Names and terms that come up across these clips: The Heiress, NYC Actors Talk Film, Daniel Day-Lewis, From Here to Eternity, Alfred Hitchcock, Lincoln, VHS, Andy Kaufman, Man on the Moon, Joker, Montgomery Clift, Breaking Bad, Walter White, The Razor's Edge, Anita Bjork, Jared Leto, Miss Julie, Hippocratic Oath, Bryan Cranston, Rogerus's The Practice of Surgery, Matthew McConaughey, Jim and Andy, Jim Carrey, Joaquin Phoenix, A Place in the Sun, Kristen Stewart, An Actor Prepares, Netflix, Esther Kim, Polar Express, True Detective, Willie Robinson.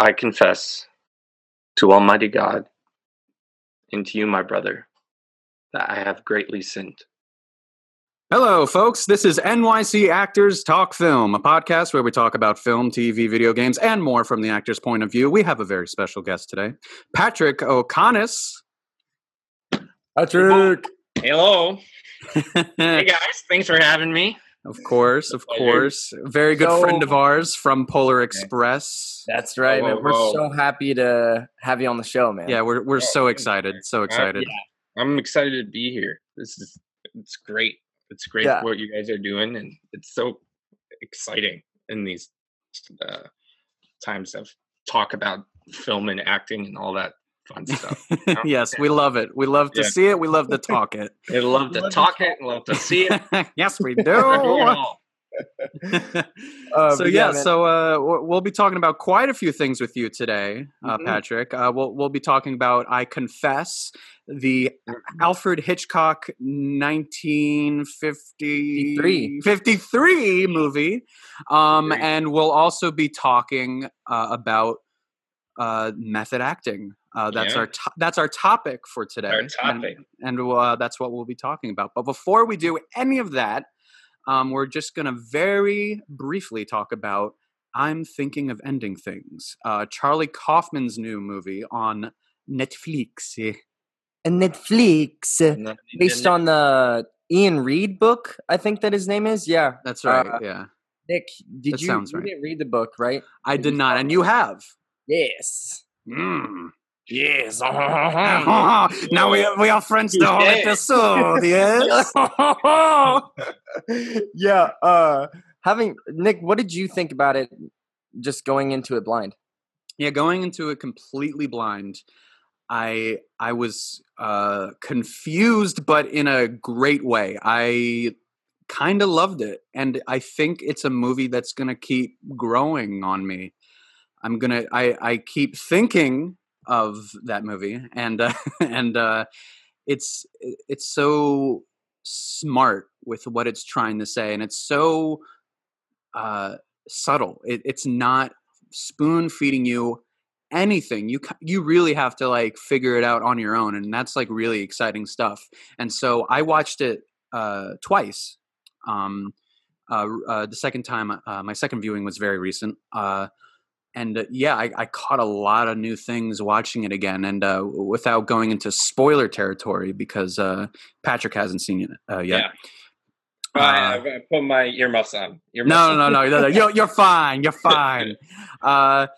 I confess to Almighty God and to you, my brother, that I have greatly sinned. Hello, folks. This is NYC Actors Talk Film, a podcast where we talk about film, TV, video games, and more from the actor's point of view. We have a very special guest today, Patrick O'Connor. Patrick! Hello. Hey, guys. Thanks for having me. Of course, of course. Very good friend of ours from Polar Express. That's right, man. We're so happy to have you on the show, man. Yeah, we're so excited, so excited. Yeah. I'm excited to be here. It's great. It's great what you guys are doing, and it's so exciting in these times of talk about film and acting and all that fun stuff. You know? Yes, we love it. We love to see it. We love to talk it. We love to talk it. Love to see it. Yes, we do. We'll be talking about quite a few things with you today, Patrick. We'll be talking about I Confess, the Alfred Hitchcock 1953 movie, and we'll also be talking about method acting. That's our topic for today. Our topic, and that's what we'll be talking about. But before we do any of that, we're just going to very briefly talk about I'm Thinking of Ending Things, Charlie Kaufman's new movie on Netflix. Based on the Ian Reid book, I think that his name is. Yeah. That's right. Yeah. Nick, you didn't read the book, right? I did not. And you have. Yes. Yes. Now we are friends the whole episode. Yes. Yeah. Nick, what did you think about it? Just going into it blind. Yeah, going into it completely blind. I was confused, but in a great way. I kind of loved it, and I think it's a movie that's gonna keep growing on me. I keep thinking of that movie, and it's so smart with what it's trying to say, and it's so subtle. It's not spoon feeding you anything. You really have to like figure it out on your own, and that's like really exciting stuff. And so I watched it twice. The second time, my second viewing was very recent. I caught a lot of new things watching it again, and without going into spoiler territory, because Patrick hasn't seen it yet. Yeah. I'm going to put my earmuffs on. No. You're fine. You're fine. Watching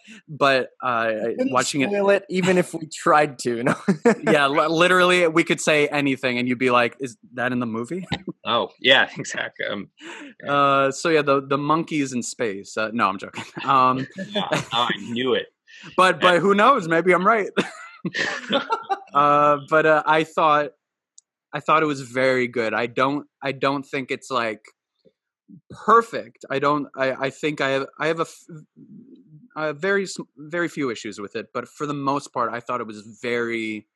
it. Spoil it even if we tried to. No? Yeah, literally, we could say anything, and you'd be like, is that in the movie? Oh, yeah, exactly. The monkeys in space. No, I'm joking. I knew it. But who knows? Maybe I'm right. I thought it was very good. I don't think it's like perfect. I think I have a very, very few issues with it, but for the most part, I thought it was very,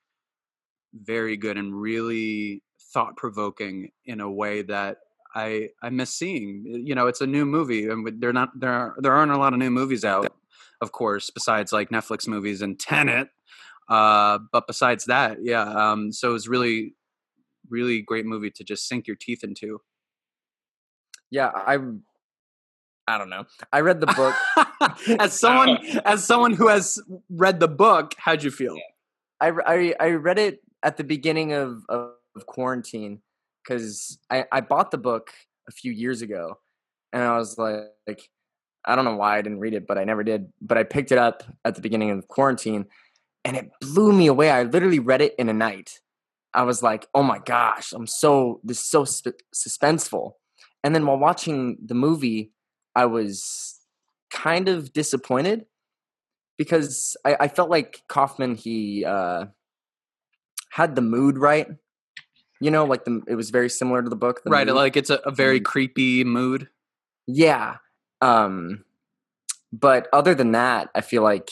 very good and really thought-provoking in a way that I miss seeing. You know, it's a new movie, and there aren't a lot of new movies out, of course, besides like Netflix movies and Tenet. But besides that, so it was really, really great movie to just sink your teeth into. Yeah, I don't know. I read the book. As someone who has read the book, how'd you feel? I read it at the beginning of quarantine, because I bought the book a few years ago, and I was like, I don't know why I didn't read it, but I never did. But I picked it up at the beginning of quarantine, and it blew me away. I literally read it in a night. I was like, oh my gosh, this is so suspenseful. And then while watching the movie, I was kind of disappointed, because I felt like Kaufman, he had the mood right. You know, like it was very similar to the book. Right, mood. Like it's a very creepy mood. Yeah. But other than that, I feel like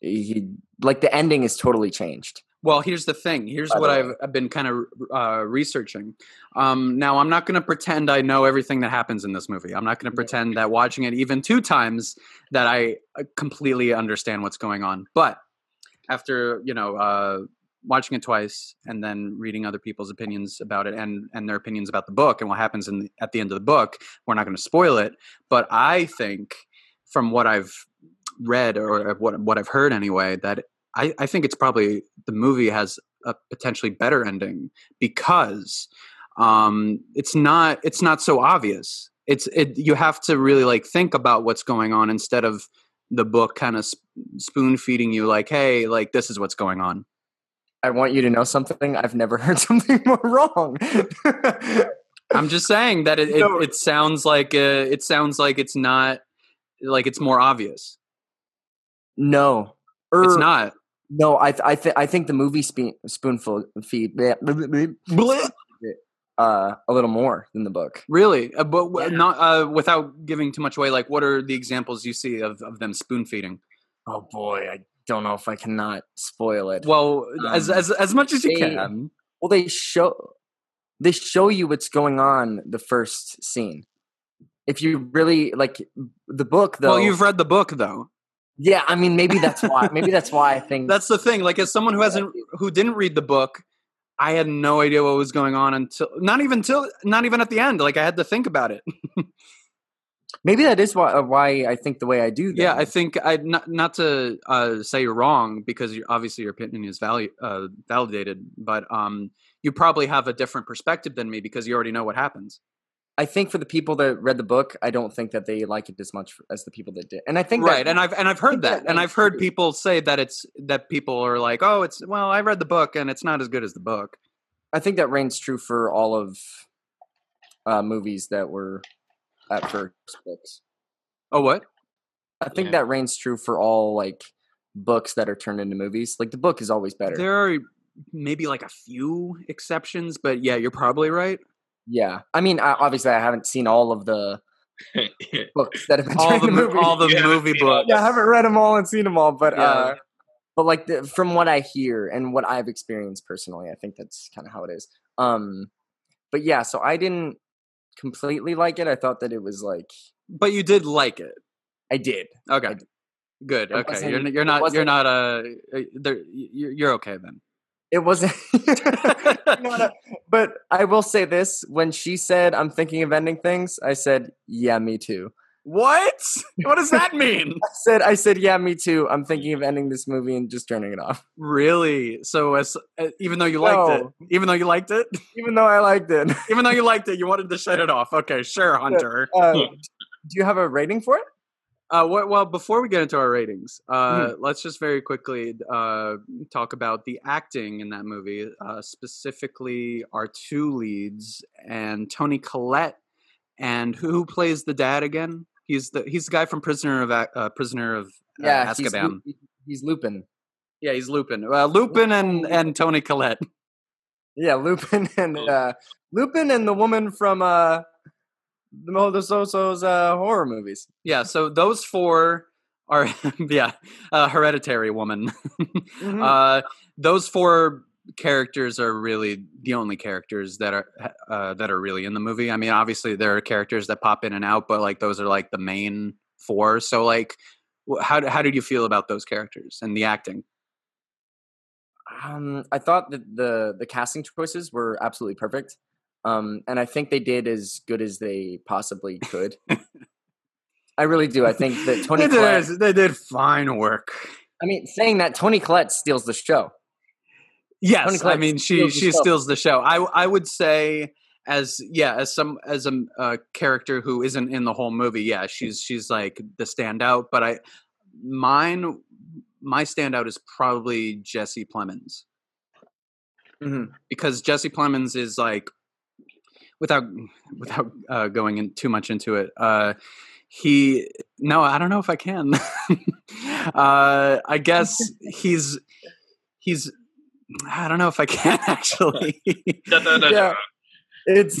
the ending is totally changed. Well, here's the thing. Here's what I've been kind of researching. Now, I'm not going to pretend I know everything that happens in this movie. I'm not going to pretend that watching it even 2 times that I completely understand what's going on. But after, you know, watching it twice and then reading other people's opinions about it and their opinions about the book and what happens in the, at the end of the book, we're not going to spoil it. But I think from what I've read or what I've heard anyway, that I think it's probably the movie has a potentially better ending because it's not so obvious. You have to really like think about what's going on instead of the book kind of spoon feeding you like, hey, like this is what's going on. I want you to know something. I've never heard something more wrong. I'm just saying that it sounds like it's not like it's more obvious. No. It's not. No, I think the movie spoonful feed a little more than the book. Really? But not without giving too much away, like what are the examples you see of them spoon feeding? Oh boy, I don't know if I cannot spoil it. Well, as much as you can. Well, they show you what's going on the first scene. If you really like the book though. Well, you've read the book though. Yeah, I mean, maybe that's why. Maybe that's why I think that's the thing. Like, as someone who didn't read the book, I had no idea what was going on until not even at the end. Like, I had to think about it. Maybe that is why I think the way I do. That. Yeah, I think not to say you're wrong because obviously your opinion is validated, but you probably have a different perspective than me because you already know what happens. I think for the people that read the book, I don't think that they like it as much as the people that did. And I think right. That, and I've heard that, and I've heard people say that that people are like, oh, I read the book and it's not as good as the book. I think that reigns true for all of movies that were at first books. Oh, what? I think that reigns true for all like books that are turned into movies. Like the book is always better. There are maybe like a few exceptions, but yeah, you're probably right. Yeah, I mean, obviously, I haven't seen all of the books that have been all the movie. All the movie books. Yeah, I haven't read them all and seen them all, but but like from what I hear and what I've experienced personally, I think that's kind of how it is. But yeah, so I didn't completely like it. I thought that it was like. But you did like it. I did. Okay. I did. Good. Okay. You're not. You're okay then. It wasn't, but I will say this. When she said, I'm thinking of ending things, I said, yeah, me too. What? What does that mean? I said, yeah, me too. I'm thinking of ending this movie and just turning it off. Really? So even though you liked it, even though I liked it, even though you liked it, you wanted to shut it off. Okay. Sure. Hunter. Do you have a rating for it? Well, before we get into our ratings, let's just very quickly talk about the acting in that movie, specifically our 2 leads and Toni Collette, and who plays the dad again? He's the guy from Prisoner of Azkaban. He's Lupin. Yeah, he's Lupin. Lupin and Toni Collette. Yeah, Lupin and the woman from. The Moldososo's horror movies. Yeah, so those 4 are, Hereditary Woman. Mm-hmm. Those 4 characters are really the only characters that are really in the movie. I mean, obviously there are characters that pop in and out, but like those are like the main 4. So like, how did you feel about those characters and the acting? I thought that the casting choices were absolutely perfect. And I think they did as good as they possibly could. I really do. I think that Toni Collette... They did fine work. I mean, saying that, Toni Collette steals the show. Yes, I mean, she steals the show. I would say as a character who isn't in the whole movie, yeah, she's like the standout. But my standout is probably Jesse Plemons. Mm-hmm. Because Jesse Plemons is like... Without going in too much into it, I don't know if I can. I guess he's. I don't know if I can actually. No.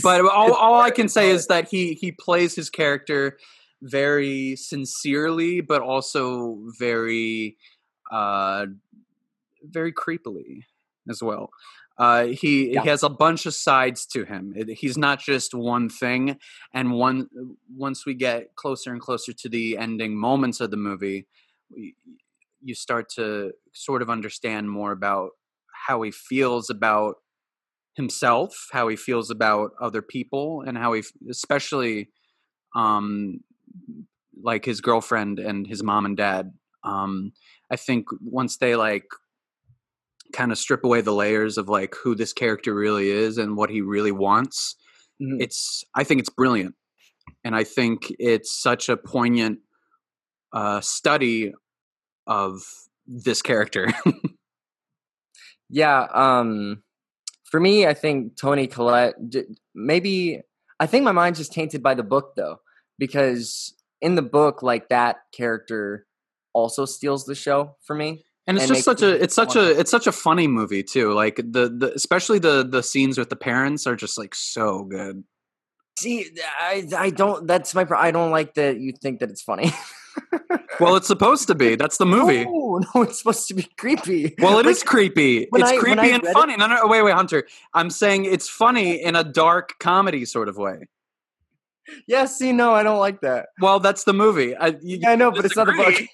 But all I can say is that he plays his character very sincerely, but also very, very creepily. as well. He has a bunch of sides to him. He's not just one thing. And once we get closer and closer to the ending moments of the movie, you start to sort of understand more about how he feels about himself, how he feels about other people, and how he, especially like his girlfriend and his mom and dad. I think once they kind of strip away the layers of who this character really is and what he really wants. Mm-hmm. I think it's brilliant. And I think it's such a poignant study of this character. Yeah. For me, I think Toni Collette, I think my mind's just tainted by the book though, because in the book, that character also steals the show for me. And it's just such a funny movie too. Like the especially the scenes with the parents are just so good. See, I don't like that you think that it's funny. Well, it's supposed to be. That's the movie. Oh, no, it's supposed to be creepy. Well, it is creepy. It's creepy and funny. No, wait, Hunter. I'm saying it's funny in a dark comedy sort of way. Yeah, see, no, I don't like that. Well, that's the movie. I know, but it's not the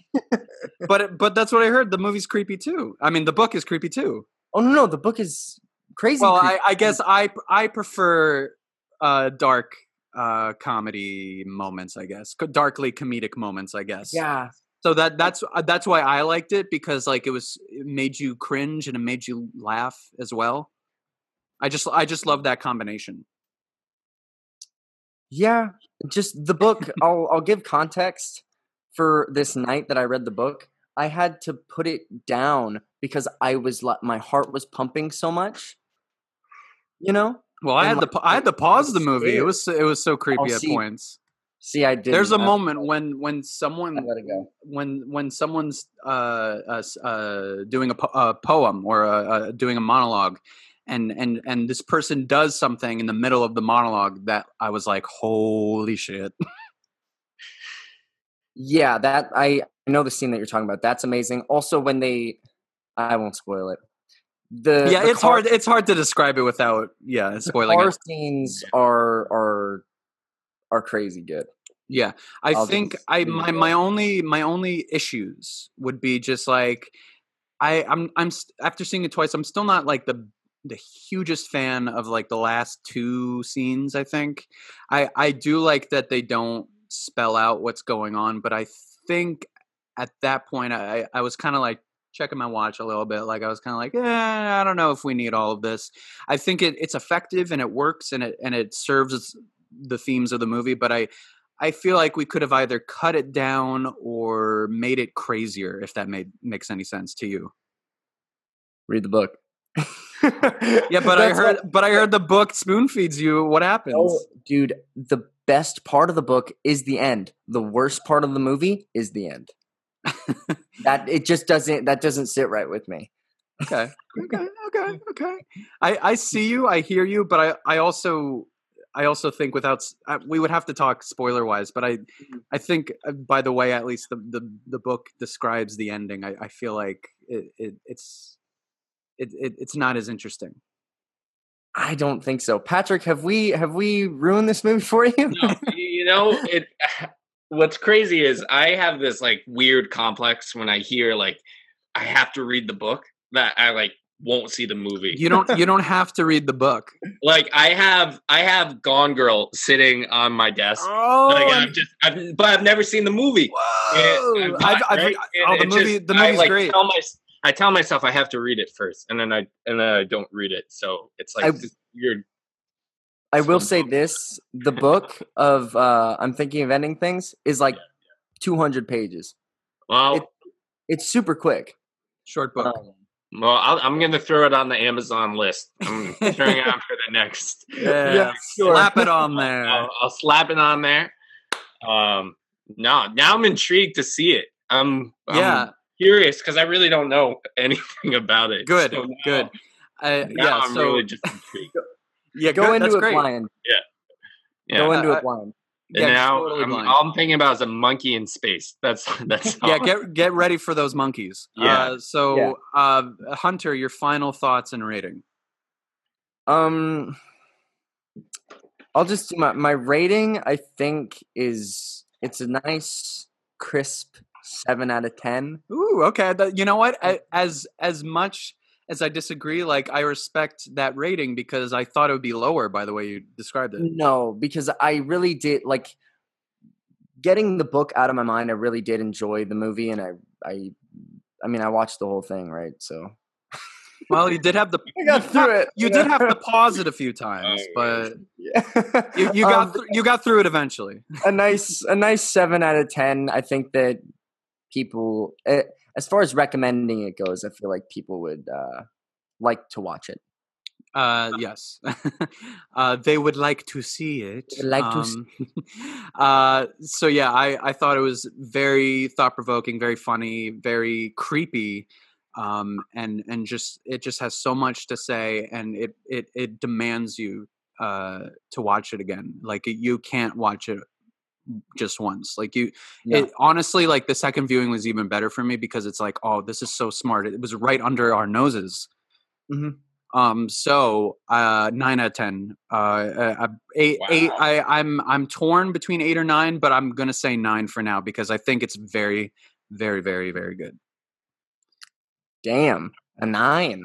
book. but that's what I heard. The movie's creepy too. I mean, the book is creepy too. Oh no, the book is crazy. Well, I guess I prefer dark comedy moments. I guess darkly comedic moments. I guess. Yeah. So that's why I liked it, because it made you cringe and it made you laugh as well. I just love that combination. Yeah, just the book. I'll give context for this night that I read the book. I had to put it down because my heart was pumping so much. You know. Well, I had to pause the movie. It was so creepy at points. See, I did. There's a moment when someone let it go. When someone's doing a poem or doing a monologue. And this person does something in the middle of the monologue that I was like, holy shit. Yeah, that I know the scene that you're talking about. That's amazing. Also, when I won't spoil it. It's hard. It's hard to describe it without spoiling it. The car scenes are crazy good. Yeah, my only issues would be just I'm after seeing it twice, I'm still not the hugest fan of the last two scenes. I think I do like that they don't spell out what's going on, but I think at that point I was kind of checking my watch a little bit. I was kind of I don't know if we need all of this. I think it's effective and it works and it serves the themes of the movie, but I feel like we could have either cut it down or made it crazier, if that makes any sense to you. Read the book. Yeah, but I heard the book spoon feeds you what happens. Oh, dude, the best part of the book is the end. The worst part of the movie is the end. That doesn't sit right with me. Okay. I see you, I hear you, but I also think we would have to talk spoiler wise, but I think by the way, at least the book describes the ending. I feel like it's not as interesting. I don't think so. Patrick, have we ruined this movie for you? No, what's crazy is I have this weird complex when I hear I have to read the book, that I won't see the movie. You don't have to read the book. I have Gone Girl sitting on my desk. Oh, but again, I've never seen the movie. Whoa. The movie's great. I tell myself I have to read it first, and then I don't read it. So it's this weird. I will say this: the book of I'm Thinking of Ending Things is 200 pages. Well, it's super quick, short book. Well, I'm going to throw it on the Amazon list. I'm throwing it on for the next. Yeah, sure. Slap it on there. I'll slap it on there. No, now I'm intrigued to see it. I'm curious because I really don't know anything about it. Good, so now, good. I'm really just intrigued. Yeah, go into it blind. Yeah. Go into it blind. And now totally all I'm thinking about is a monkey in space. That's all. Yeah. Get ready for those monkeys. Yeah. Hunter, your final thoughts and rating. I'll just do my rating. I think it's a nice crisp 7 out of 10. Ooh, okay. You know what? As much as I disagree, I respect that rating because I thought it would be lower by the way you described it. No, because I really did getting the book out of my mind. I really did enjoy the movie, and I mean, I watched the whole thing, right? So, well, you did have the I got through it. You did have to pause it a few times, but yeah. you got through it eventually. A nice 7 out of 10. I think that people. As far as recommending it goes, I feel like people would like to watch it. Yes. They would like to see it. So, yeah, I thought it was very thought-provoking, very funny, very creepy. And just it just has so much to say, and it demands you to watch it again. You can't watch it just once. It honestly, the second viewing was even better for me because it's this is so smart. It was right under our noses. Mm-hmm. 9 out of 10. Eight. Wow. Eight. I'm torn between 8 or 9, but I'm gonna say 9 for now because I think it's very, very, very, very good. Damn, a 9.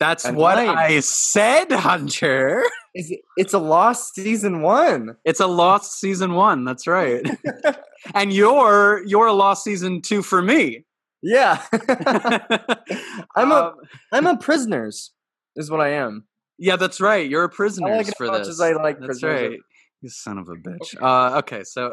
That's what I said, Hunter. It's a lost season one. It's a lost season one. That's right. And you're a lost season 2 for me. Yeah. I'm a Prisoners is what I am. Yeah, that's right. You're a Prisoners for this. As much as I like that's Prisoners. Right. You son of a bitch. Okay. So.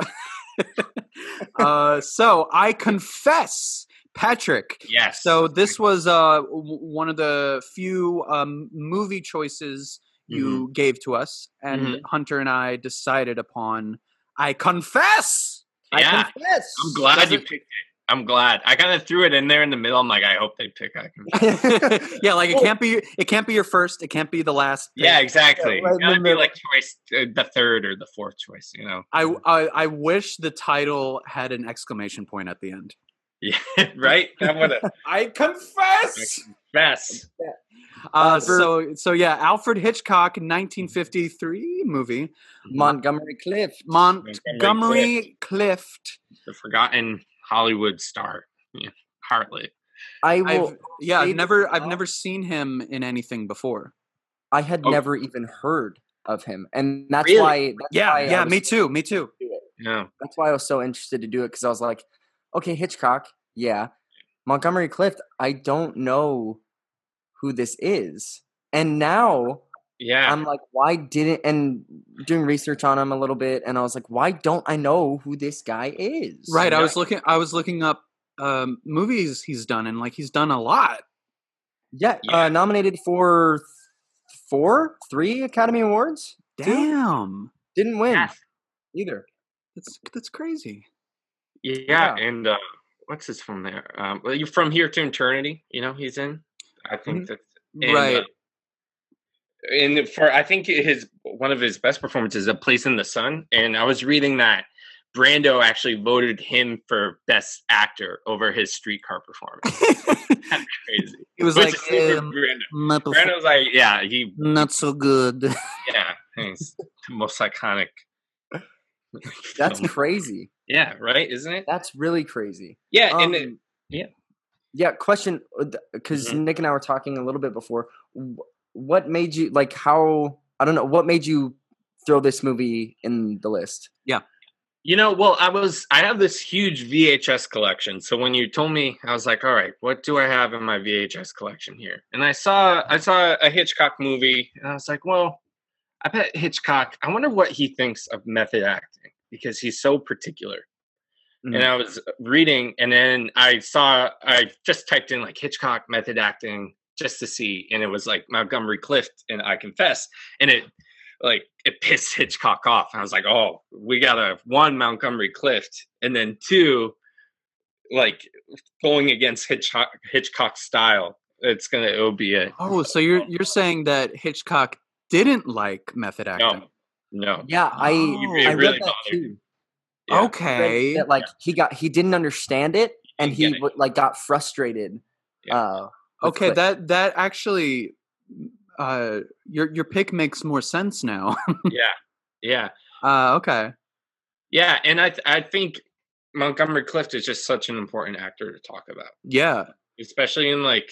So I confess. Patrick. Yes. So this was one of the few movie choices you gave to us, and Hunter and I decided upon I Confess. Yeah. I Confess. I'm glad you picked it. I'm glad. I kind of threw it in there in the middle. I'm I hope they pick I Confess. Yeah, it can't be your first, it can't be the last pick. Yeah, exactly. It gotta be choice the third or the fourth choice, you know. I wish the title had an exclamation point at the end. Yeah, right? I confess. So, Alfred Hitchcock, 1953 movie. Montgomery Clift. The forgotten Hollywood star. Yeah, hardly. I've never seen him in anything before. I had never even heard of him. And that's really? Why. That's yeah, why yeah, me too. Me too. Yeah. That's why I was so interested to do it, because I was okay, Hitchcock, yeah. Montgomery Clift, I don't know who this is. And now I'm why didn't – and doing research on him a little bit, and I was why don't I know who this guy is? Right. Yeah. I was looking up movies he's done, and he's done a lot. Yeah. Nominated for 3 Academy Awards. Damn. Didn't win either. That's crazy. Yeah, and what's his from there? You're from Here to Eternity. You know, he's in. I think that's right. And I think one of his best performances, A Place in the Sun. And I was reading that Brando actually voted him for best actor over his Streetcar performance. That's crazy. It was Brando was he not so good. Yeah, he's the most iconic. That's crazy. Yeah, right, isn't it? That's really crazy. Yeah, question, because Nick and I were talking a little bit before. What made you what made you throw this movie in the list? Yeah. You know, well, I have this huge VHS collection. So when you told me, I was all right, what do I have in my VHS collection here? And I saw a Hitchcock movie, and I was well, I bet Hitchcock, I wonder what he thinks of method acting, because he's so particular. Mm-hmm. And I was reading, and then I just typed in Hitchcock method acting just to see. And it was Montgomery Clift and I Confess. And it pissed Hitchcock off. And I was oh, we got to 1 Montgomery Clift. And then 2, going against Hitchcock's style. It'll be it. Oh, so you're saying that Hitchcock didn't like method acting. No. No. Yeah, I really read that too. Yeah. Okay. That, like, he didn't understand it, and he got frustrated. Yeah. Okay, Cliff. that actually, your pick makes more sense now. Yeah. Okay. Yeah, and I think Montgomery Clift is just such an important actor to talk about. Yeah, especially in like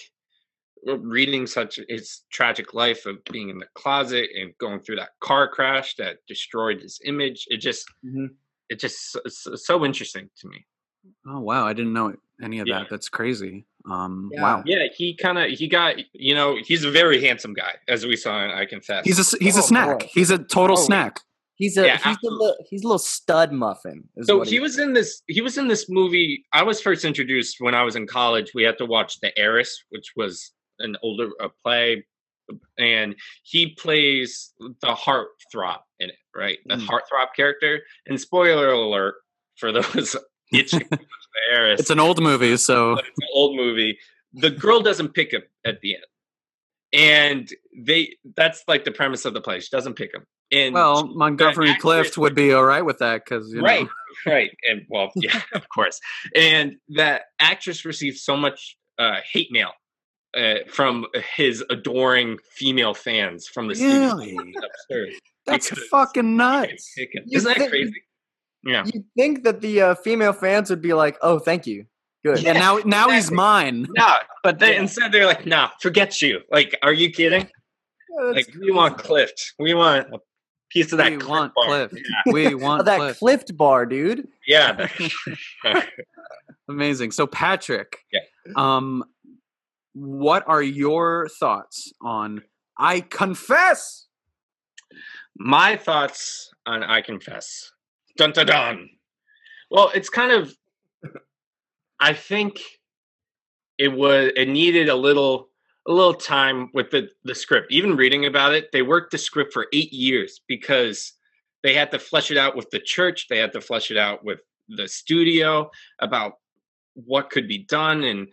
reading such his tragic life of being in the closet and going through that car crash that destroyed his image. It just it's so interesting to me. Oh wow, I didn't know any of that. That's crazy. Wow. Yeah, he got he's a very handsome guy, as we saw in I Confess. He's a snack. Boy. He's a total snack. He's a little stud muffin. So he was in this movie. I was first introduced when I was in college. We had to watch The Heiress, which was an older play, and he plays the heartthrob in it, right? The heartthrob character. And spoiler alert for those itching to watch The Heiress. It's an old movie, so but it's an old movie. The girl doesn't pick him at the end, and that's like the premise of the play. She doesn't pick him. And well, Montgomery Clift would be all right with that because right, and well, yeah, of course. And that actress received so much hate mail from his adoring female fans from the studio upstairs. That's fucking nuts! Isn't that crazy? Yeah, you think that the female fans would be like, "Oh, thank you, good." Yeah, now he's mine. No, but instead they're like, "Nah, forget you." Like, are you kidding? Yeah, like, crazy. We want Clift. We want a piece of that Clift bar. Clift. Yeah. We want that Clift bar, dude. Yeah. Amazing. So Patrick, what are your thoughts on I Confess? My thoughts on I Confess. Dun dun dun. Well, it's kind of, I think it needed a little time with the script. Even reading about it, they worked the script for 8 years because they had to flesh it out with the church. They had to flesh it out with the studio about what could be done and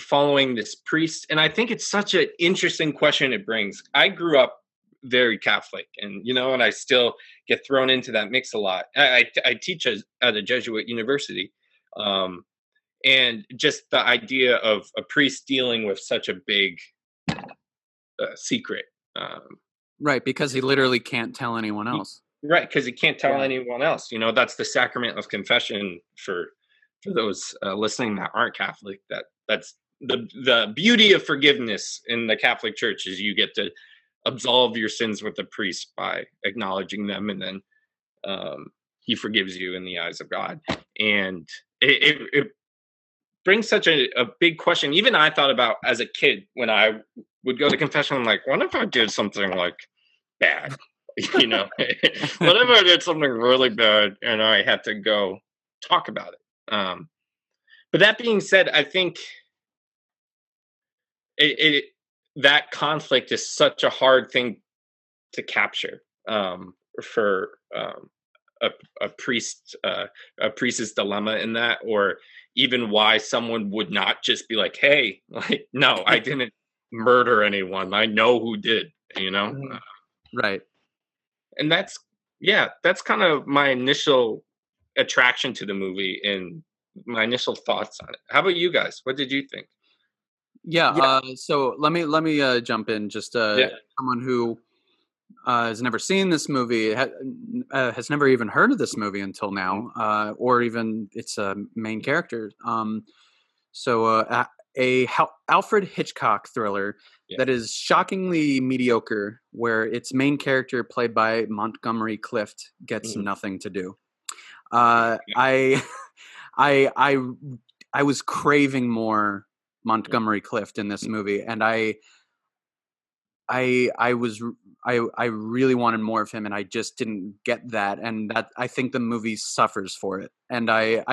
following this priest. And I think it's such an interesting question it brings. I grew up very Catholic and I still get thrown into that mix a lot. I teach at a Jesuit university. And just the idea of a priest dealing with such a big secret. Right, because he literally can't tell anyone else. Right, because he can't tell anyone else. That's the sacrament of confession for those listening that aren't Catholic. That's the beauty of forgiveness in the Catholic Church is you get to absolve your sins with the priest by acknowledging them, and then he forgives you in the eyes of God. And it brings such a big question. Even I thought about as a kid when I would go to confession, I'm like, what if I did something like bad? What if I did something really bad and I had to go talk about it? But that being said, I think that conflict is such a hard thing to capture for a priest's dilemma in that, or even why someone would not just be like, hey, like, no, I didn't murder anyone. I know who did, Right. And that's kind of my initial attraction to the movie and my initial thoughts on it. How about you guys? What did you think? Yeah. So let me jump in. Just someone who has never seen this movie, has never even heard of this movie until now, or even its main character. So Alfred Hitchcock thriller that is shockingly mediocre, where its main character, played by Montgomery Clift, gets nothing to do. I was craving more Montgomery Clift in this movie, and I really wanted more of him, and I just didn't get that, and that I think the movie suffers for it. And I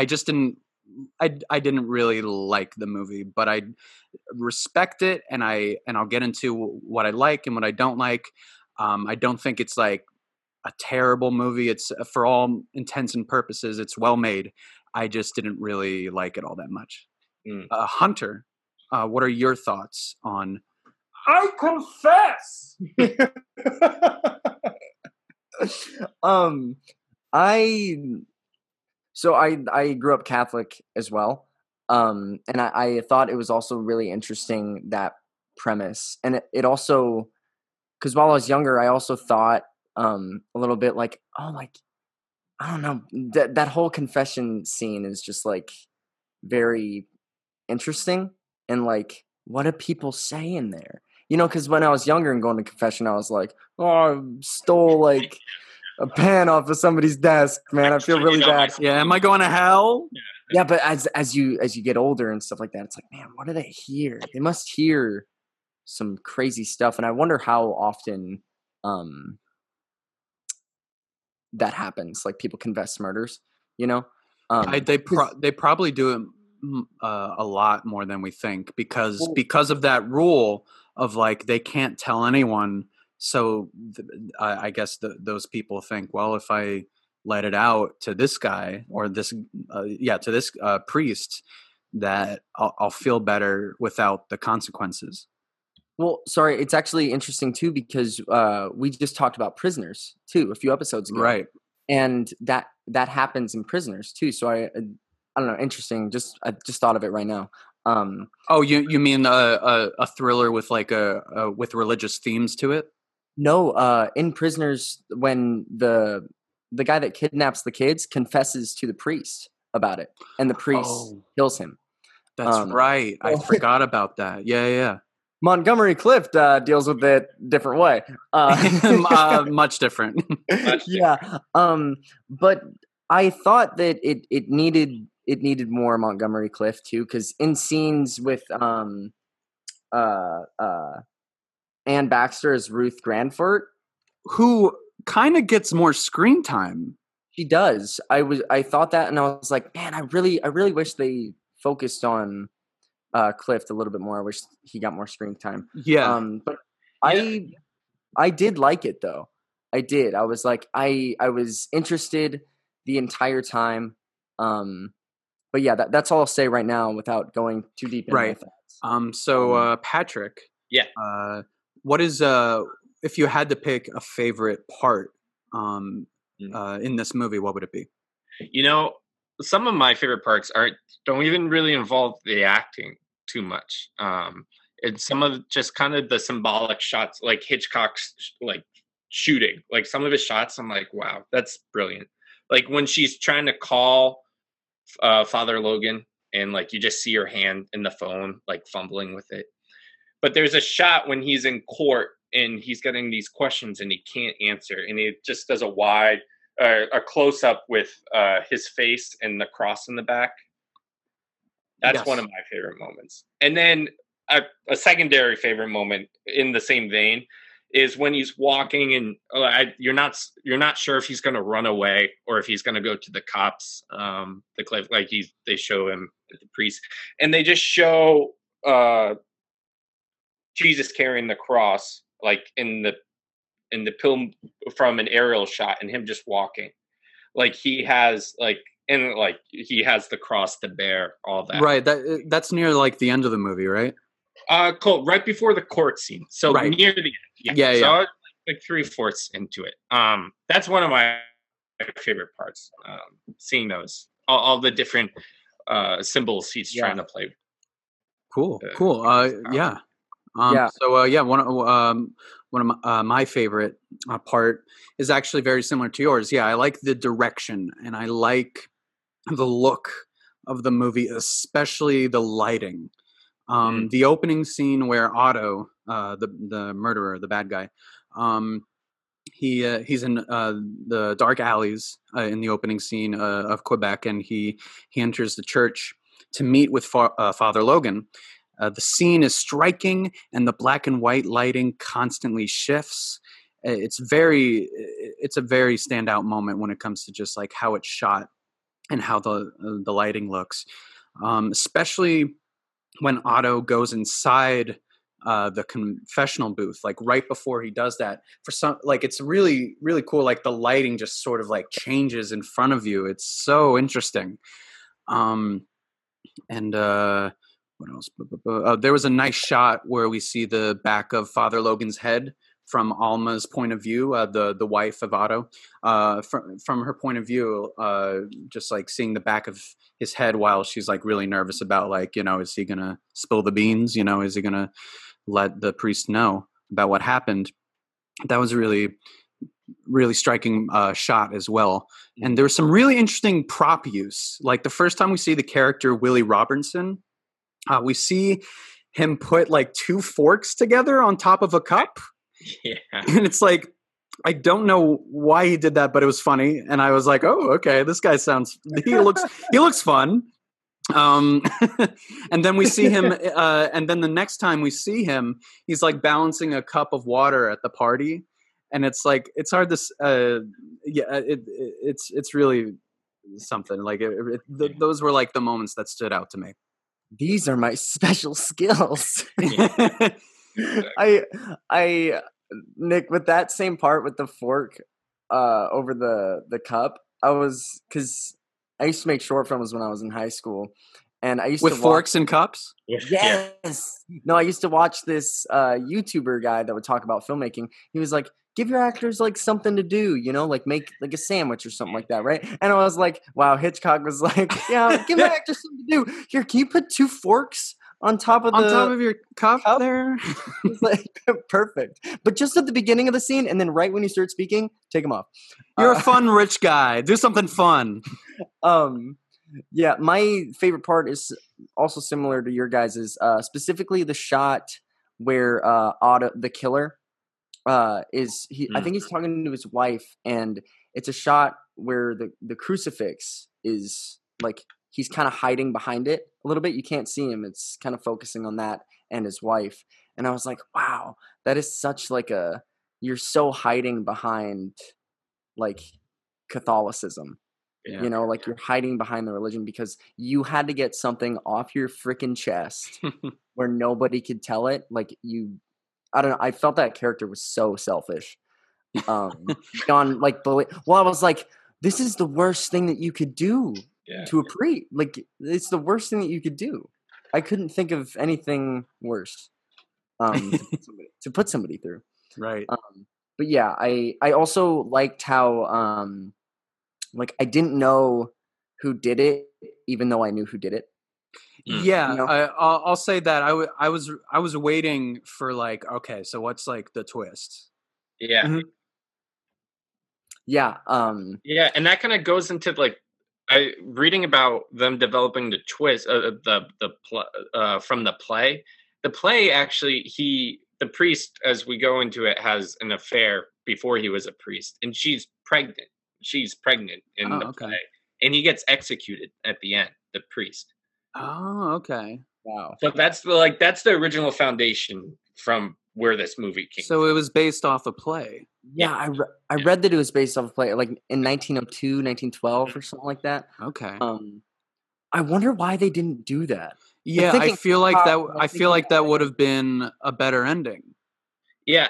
didn't really like the movie, but I respect it, and I'll get into what I like and what I don't like. I don't think it's like a terrible movie. It's, for all intents and purposes, it's well made. I just didn't really like it all that much. Hunter, what are your thoughts on I Confess? I grew up Catholic as well. And I thought it was also really interesting, that premise. And it also, because while I was younger, I also thought a little bit like, oh, like, I don't know, that whole confession scene is just like very interesting. And like, what do people say in there? You know, because when I was younger and going to confession, I was like, oh, I stole like a pen off of somebody's desk, man. I feel really bad. Yeah, am I going to hell? Yeah, but as you get older and stuff like that, it's like, man, what do they hear? They must hear some crazy stuff. And I wonder how often that happens. Like, people confess murders, you know? They probably do it a lot more than we think, because of that rule of like, they can't tell anyone. So I guess those people think, well, if I let it out to this guy or this priest, that I'll feel better without the consequences. Well, sorry, it's actually interesting too, because we just talked about Prisoners too a few episodes ago, right? And that happens in Prisoners too. So I don't know, interesting. I just thought of it right now. You mean a thriller with like with religious themes to it? No, in Prisoners, when the guy that kidnaps the kids confesses to the priest about it, and the priest kills him. That's right. I forgot about that. Yeah, yeah. Montgomery Clift deals with it different way. Much different. Yeah. But I thought that it needed more Montgomery Clift too, because in scenes with Anne Baxter as Ruth Grandfort, who kind of gets more screen time. She does. I thought that, and I was like, man, I really wish they focused on Clift a little bit more. I wish he got more screen time. Yeah. But yeah. I did like it though. I did. I was like, I was interested the entire time. But yeah, that's all I'll say right now without going too deep into right. that. So Patrick. Yeah. What is if you had to pick a favorite part in this movie, what would it be? You know, some of my favorite parts don't even really involve the acting too much. And some of just kind of the symbolic shots, like Hitchcock's like shooting, like some of his shots, I'm like, wow, that's brilliant. Like when she's trying to call Father Logan, and like you just see her hand in the phone, like fumbling with it. But there's a shot when he's in court and he's getting these questions and he can't answer, and he just does a wide a close up with his face and the cross in the back. That's yes. one of my favorite moments. And then a secondary favorite moment in the same vein is when he's walking and you're not sure if he's going to run away or if he's going to go to the cops. The cliff, like they show him at the priest, and they just show Jesus carrying the cross, like in the film from an aerial shot, and him just walking, like he has like and like he has the cross to bear, all that. Right. That's near like the end of the movie, right? Cool. Right before the court scene. So right. near the end. Yeah. yeah, yeah. So I was like 3/4 into it. That's one of my favorite parts. Seeing those, all the different symbols he's yeah. trying to play. Cool. Yeah. Yeah. So yeah, one of my favorite part is actually very similar to yours. Yeah, I like the direction and I like the look of the movie, especially the lighting. The opening scene where Otto, the murderer, the bad guy, he's in the dark alleys in the opening scene of Quebec, and he enters the church to meet with Father Logan. The scene is striking, and the black and white lighting constantly shifts. It's a very standout moment when it comes to just like how it's shot and how the lighting looks, especially when Otto goes inside the confessional booth, like right before he does that, for some, like it's really, really cool. Like the lighting just sort of like changes in front of you. It's so interesting. What else? There was a nice shot where we see the back of Father Logan's head from Alma's point of view, the wife of Otto, from her point of view, just like seeing the back of his head while she's like really nervous about like, you know, is he going to spill the beans? You know, is he going to let the priest know about what happened? That was a really, really striking shot as well. And there was some really interesting prop use. Like the first time we see the character Willie Robinson, we see him put like two forks together on top of a cup. Yeah. And it's like, I don't know why he did that, but it was funny. And I was like, oh, okay, this guy sounds, he looks fun. And then we see him, and then the next time we see him, he's like balancing a cup of water at the party. And it's like, it's hard to, it's really something. Like those were like the moments that stood out to me. These are my special skills. Yeah. I Nick, with that same part with the fork over the cup, I was, because I used to make short films when I was in high school, and I used to watch, with forks and cups? Yes. Yeah. No, I used to watch this YouTuber guy that would talk about filmmaking. He was like, give your actors like something to do, you know, like make like a sandwich or something like that, right? And I was like, wow, Hitchcock was like, yeah, give my actors something to do. Here, can you put two forks on top of your cup there? It's like perfect. But just at the beginning of the scene, and then right when you start speaking, take them off. You're a fun rich guy. Do something fun. Yeah, my favorite part is also similar to your guys's, specifically the shot where Otto, the killer, I think he's talking to his wife, and it's a shot where the crucifix is like, he's kind of hiding behind it a little bit. You can't see him. It's kind of focusing on that and his wife. And I was like, wow, that is such like you're so hiding behind like Catholicism, yeah. You know, like you're hiding behind the religion because you had to get something off your freaking chest where nobody could tell it. Like I don't know. I felt that character was so selfish. I was like, this is the worst thing that you could do. Yeah. To a priest, like it's the worst thing that you could do. I couldn't think of anything worse to put somebody through. Right. But yeah, I also liked how like I didn't know who did it, even though I knew who did it. Yeah, you know? I'll say that I was waiting for like, okay, so what's like the twist? Yeah. Mm-hmm. Yeah. Yeah, and that kind of goes into like. Reading about them developing the twist from the play. The play actually, the priest, as we go into it, has an affair before he was a priest, and she's pregnant. She's pregnant in the play, and he gets executed at the end. The priest. Oh, okay. Wow. So that's the original foundation from where this movie came. So it was based off a play. Yeah, I read that it was based off a play, like in 1902, 1912 or something like that. Okay. I wonder why they didn't do that. Yeah, I feel like that would have been a better ending. Yeah,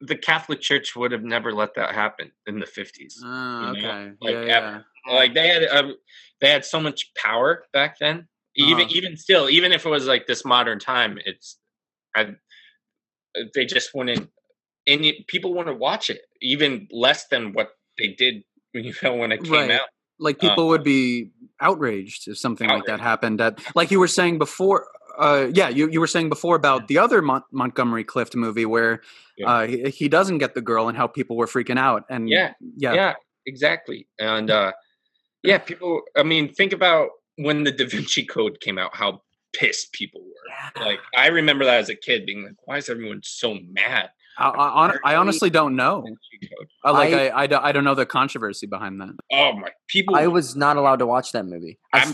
the Catholic Church would have never let that happen in the 50s. Oh, you know? Okay. Like they had so much power back then. Even if it was like this modern time, they just wouldn't. And people want to watch it, even less than what they did when it came out. Like people would be outraged if something like that happened. Like you were saying before, you were saying before about the other Montgomery Clift movie where he doesn't get the girl and how people were freaking out. And yeah, exactly. And people. I mean, think about when the Da Vinci Code came out, how pissed people were. Yeah. Like I remember that as a kid, being like, "Why is everyone so mad?" I honestly don't know. I don't know the controversy behind that. Oh my people! I was not allowed to watch that movie. I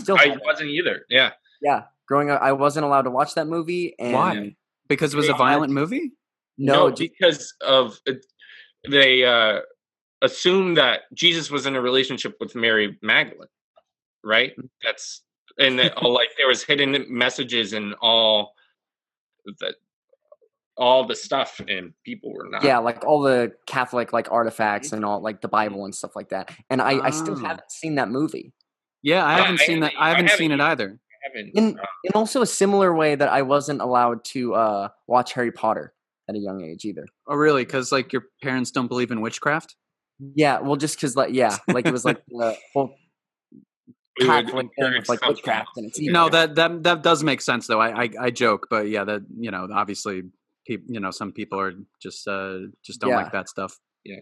wasn't either. Yeah. Yeah. Growing up, I wasn't allowed to watch that movie. And why? Because it was a violent movie. No, because of they assumed that Jesus was in a relationship with Mary Magdalene, right? That's and like there was hidden messages in all the stuff, and people were not. Yeah, like all the Catholic like artifacts and all like the Bible and stuff like that. And I still haven't seen that movie. Yeah, I haven't seen it either. In also a similar way that I wasn't allowed to watch Harry Potter. at a young age either. Oh, really? Because like your parents don't believe in witchcraft? Yeah, well, just because like it was like the whole Catholic thing with like witchcraft and it's evil. No, that does make sense though. I joke, but yeah, that obviously, some people are just don't like that stuff. Yeah.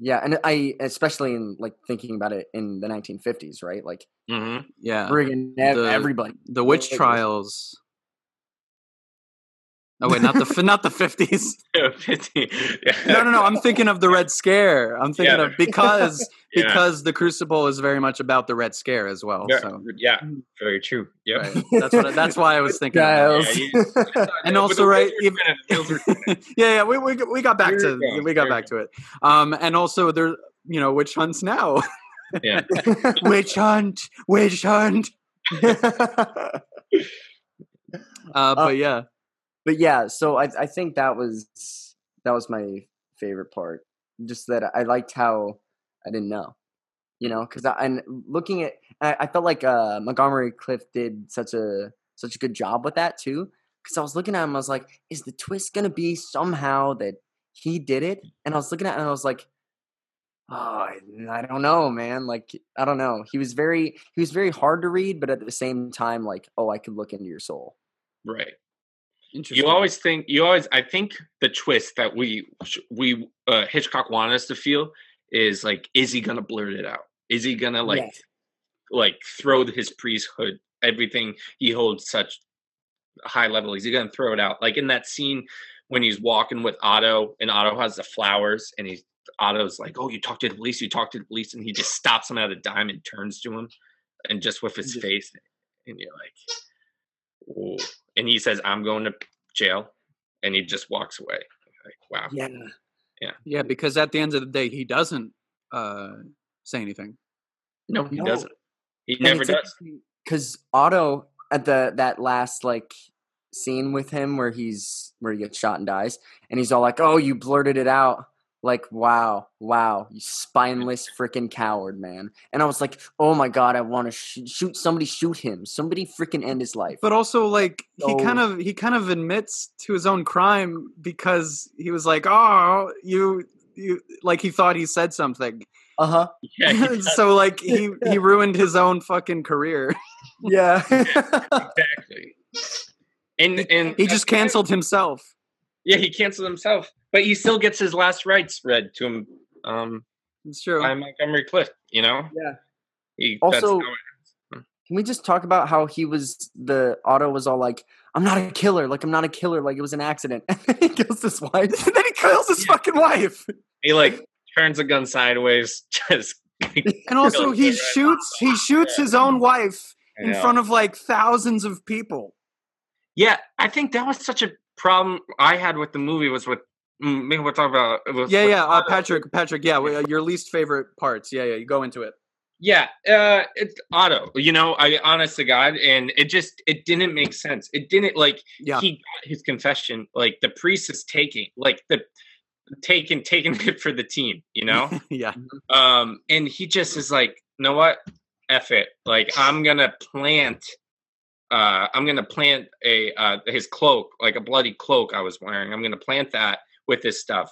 Yeah, and I especially in like thinking about it in the 1950s, right? Like, friggin' everybody. The witch trials. Oh wait, not the 50s. Yeah, 50. Yeah. No. I'm thinking of the Red Scare. I'm thinking of because the Crucible is very much about the Red Scare as well. Yeah, so. Yeah, very true. Yep. Right. That's why I was thinking. And also, right? We got back to it. And also, there witch hunts now. Yeah. Witch hunt. But yeah, so I think that was my favorite part. Just that I liked how I didn't know, because I felt like Montgomery Clift did such a good job with that too. Because I was looking at him, I was like, is the twist gonna be somehow that he did it? And I was looking at him, and I was like, oh, I don't know, man. Like, I don't know. He was very hard to read, but at the same time, like, oh, I could look into your soul, right? I think the twist that we Hitchcock wanted us to feel is like, is he gonna blurt it out? Is he gonna like throw his priesthood, everything he holds such high level? Is he gonna throw it out? Like in that scene when he's walking with Otto and Otto has the flowers and Otto's like, oh, you talked to the police, and he just stops him at a dime and turns to him and just with his face, and you're like, oh. And he says, I'm going to jail. And he just walks away. Like, wow. Yeah. Yeah, because at the end of the day, he doesn't say anything. No, he doesn't. He never does. Because Otto, at that last like scene with him where he gets shot and dies, and he's all like, oh, you blurted it out. Like, wow, you spineless freaking coward, man. And I was like, oh my God, I want to shoot somebody, shoot him. Somebody freaking end his life. But also like he kind of admits to his own crime because he was like, oh, you like he thought he said something. Uh-huh. Yeah, so like he ruined his own fucking career. Yeah. Exactly. And he just canceled himself. Yeah, he canceled himself, but he still gets his last rites read to him. It's true. By Montgomery Clift, Yeah. Can we just talk about how Otto was all like, "I'm not a killer. Like it was an accident." And then he kills his wife. And then he kills his fucking wife. He like turns the gun sideways, just. And also he shoots his own wife in front of like thousands of people. Yeah, I think that was such a problem I had with the movie was with maybe we'll talk about Patrick your least favorite parts you go into it it's Otto I honest to God, and it didn't make sense. It didn't he got his confession, like the priest is taking it for the team and he just is like, you know what, F it, like I'm gonna plant a his cloak, like a bloody cloak I was wearing. I'm gonna plant that with this stuff.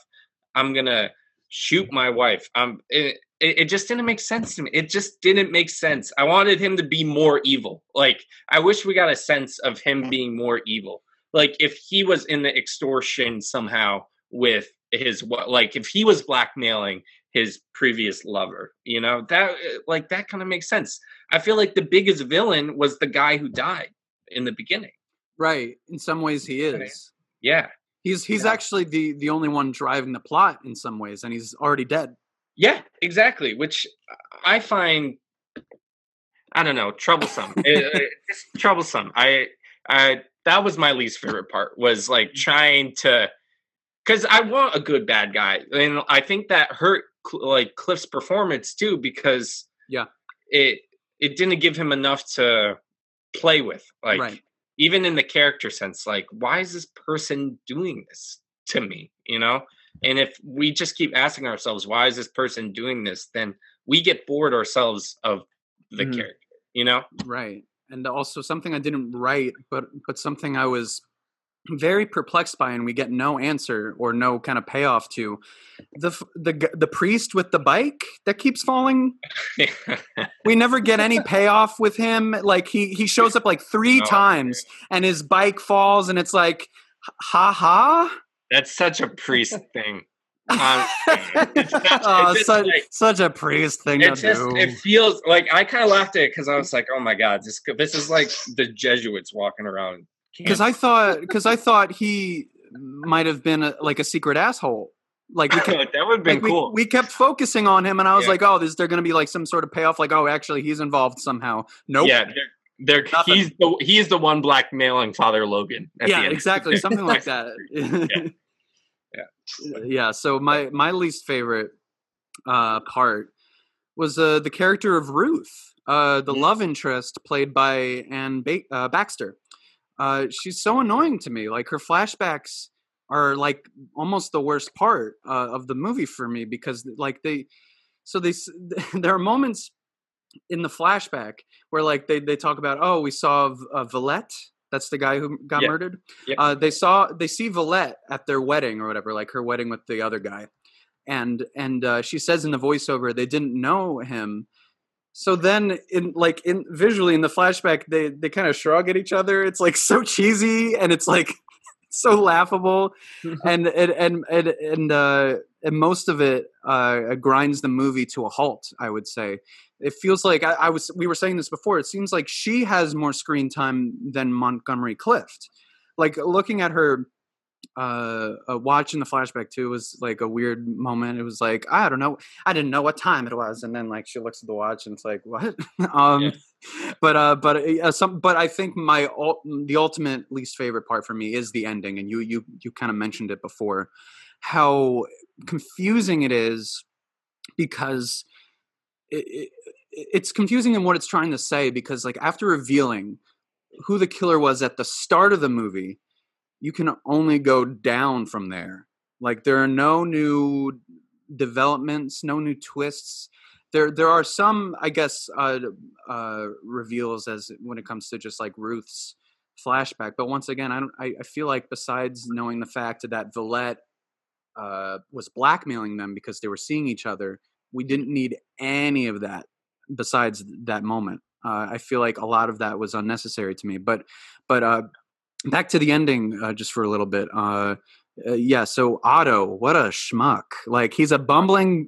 I'm gonna shoot my wife. It just didn't make sense to me. It just didn't make sense. I wanted him to be more evil. Like I wish we got a sense of him being more evil. Like if he was in the extortion somehow with his if he was blackmailing his previous lover, that kind of makes sense. I feel like the biggest villain was the guy who died in the beginning. Right. In some ways he is. Yeah. He's actually the only one driving the plot in some ways, and he's already dead. Yeah, exactly. Which I find, I don't know, troublesome. It's troublesome. I that was my least favorite part, was like trying to, because I want a good bad guy. And I think that hurt like Clift's performance too, because it didn't give him enough to play with. Like even in the character sense, like, why is this person doing this to me? And if we just keep asking ourselves, why is this person doing this? Then we get bored ourselves of the character, Right. And also something I didn't write, but something I was very perplexed by, and we get no answer or no kind of payoff to the priest with the bike that keeps falling. We never get any payoff with him. Like he shows up like three times and his bike falls, and it's like, ha ha. That's such a priest thing. Such a priest thing to do. It feels like, I kind of laughed at it because I was like, oh my God, this is like the Jesuits walking around. Because I thought he might have been a secret asshole. Like we kept, that would have been cool. We kept focusing on him, and I was like, "Oh, is there going to be like some sort of payoff? Like, oh, actually, he's involved somehow." Nope. Yeah, he's the one blackmailing Father Logan. At the end. Exactly, something like that. Yeah. So my least favorite part was the character of Ruth, the love interest played by Anne Baxter. She's so annoying to me. Like her flashbacks are like almost the worst part of the movie for me, because like there are moments in the flashback where like they talk about, oh, we saw Valette. That's the guy who got murdered. Yep. They see Valette at their wedding or whatever, like her wedding with the other guy. And she says in the voiceover, they didn't know him. So then, visually in the flashback, they kind of shrug at each other. It's like so cheesy, and it's like so laughable, and most of it grinds the movie to a halt. I would say it feels like we were saying this before. It seems like she has more screen time than Montgomery Clift. Like looking at her. Watching the flashback too was like a weird moment. It was like, I don't know, I didn't know what time it was, and then like she looks at the watch and it's like, what? But I think the ultimate least favorite part for me is the ending, and you kind of mentioned it before, how confusing it is, because it's confusing in what it's trying to say, because like after revealing who the killer was at the start of the movie, you can only go down from there. Like there are no new developments, no new twists. There are some, I guess, reveals as when it comes to just like Ruth's flashback. But once again, I feel like besides knowing the fact that Valette was blackmailing them because they were seeing each other, we didn't need any of that besides that moment. I feel like a lot of that was unnecessary to me, but back to the ending, just for a little bit. Yeah, so Otto, what a schmuck! Like he's a bumbling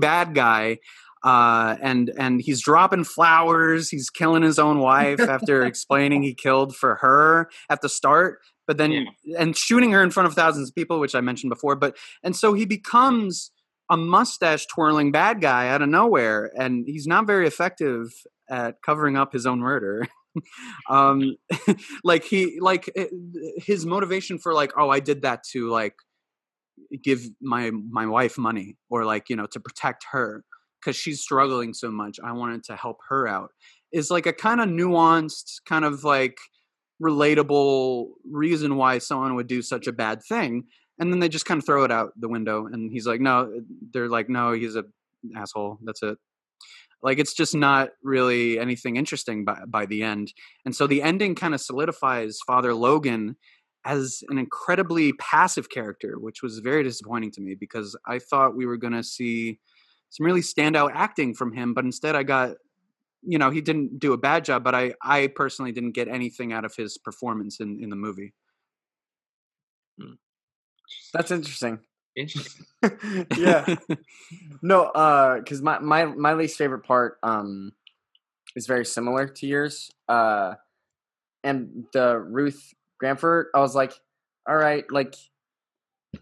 bad guy, and he's dropping flowers. He's killing his own wife after explaining he killed for her at the start, but then and shooting her in front of thousands of people, which I mentioned before. And so he becomes a mustache twirling bad guy out of nowhere, and he's not very effective at covering up his own murder. His motivation for like, oh, I did that to like give my wife money, or like, you know, to protect her because she's struggling so much, I wanted to help her out, is like a kind of nuanced, kind of like relatable reason why someone would do such a bad thing. And then they just kind of throw it out the window, and he's like, no, they're like, no, he's an asshole, that's it. Like, it's just not really anything interesting by the end. And so the ending kind of solidifies Father Logan as an incredibly passive character, which was very disappointing to me, because I thought we were going to see some really standout acting from him. But instead I got, you know, he didn't do a bad job, but I personally didn't get anything out of his performance in the movie. That's interesting. Yeah. No, because my least favorite part is very similar to yours. And the Ruth Grandfort, I was like, all right, like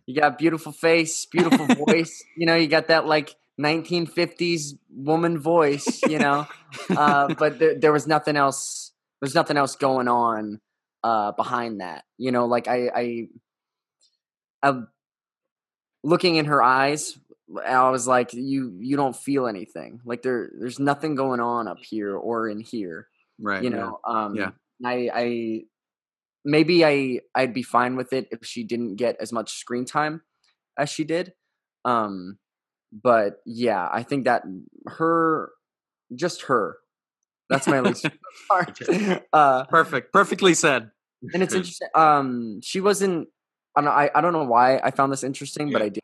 you got beautiful face, beautiful voice, you know, you got that like 1950s woman voice, you know. But there was nothing else. There's nothing else going on behind that. You know, like I looking in her eyes, I was like, you don't feel anything. Like there's nothing going on up here or in here. Right. You know, I'd be fine with it if she didn't get as much screen time as she did. But yeah, I think that her, that's my least part. Perfectly said. And it's interesting. She wasn't, I don't know why I found this interesting, but I did.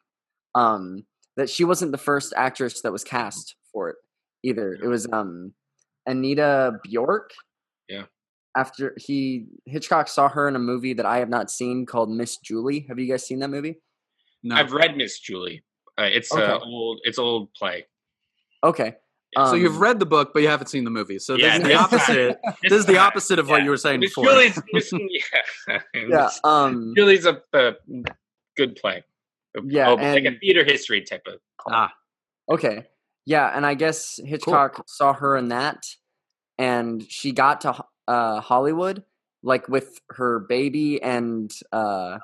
That she wasn't the first actress that was cast for it either. It was Anita Bjork. Yeah. After Hitchcock saw her in a movie that I have not seen called Miss Julie. Have you guys seen that movie? No. I've read Miss Julie. It's an old play. Okay. So you've read the book, but you haven't seen the movie. So this is the opposite of what you were saying before. Julie's a good play. Like a theater history type of play. Okay. Yeah, and I guess Hitchcock saw her in that, and she got to Hollywood, like with her baby and her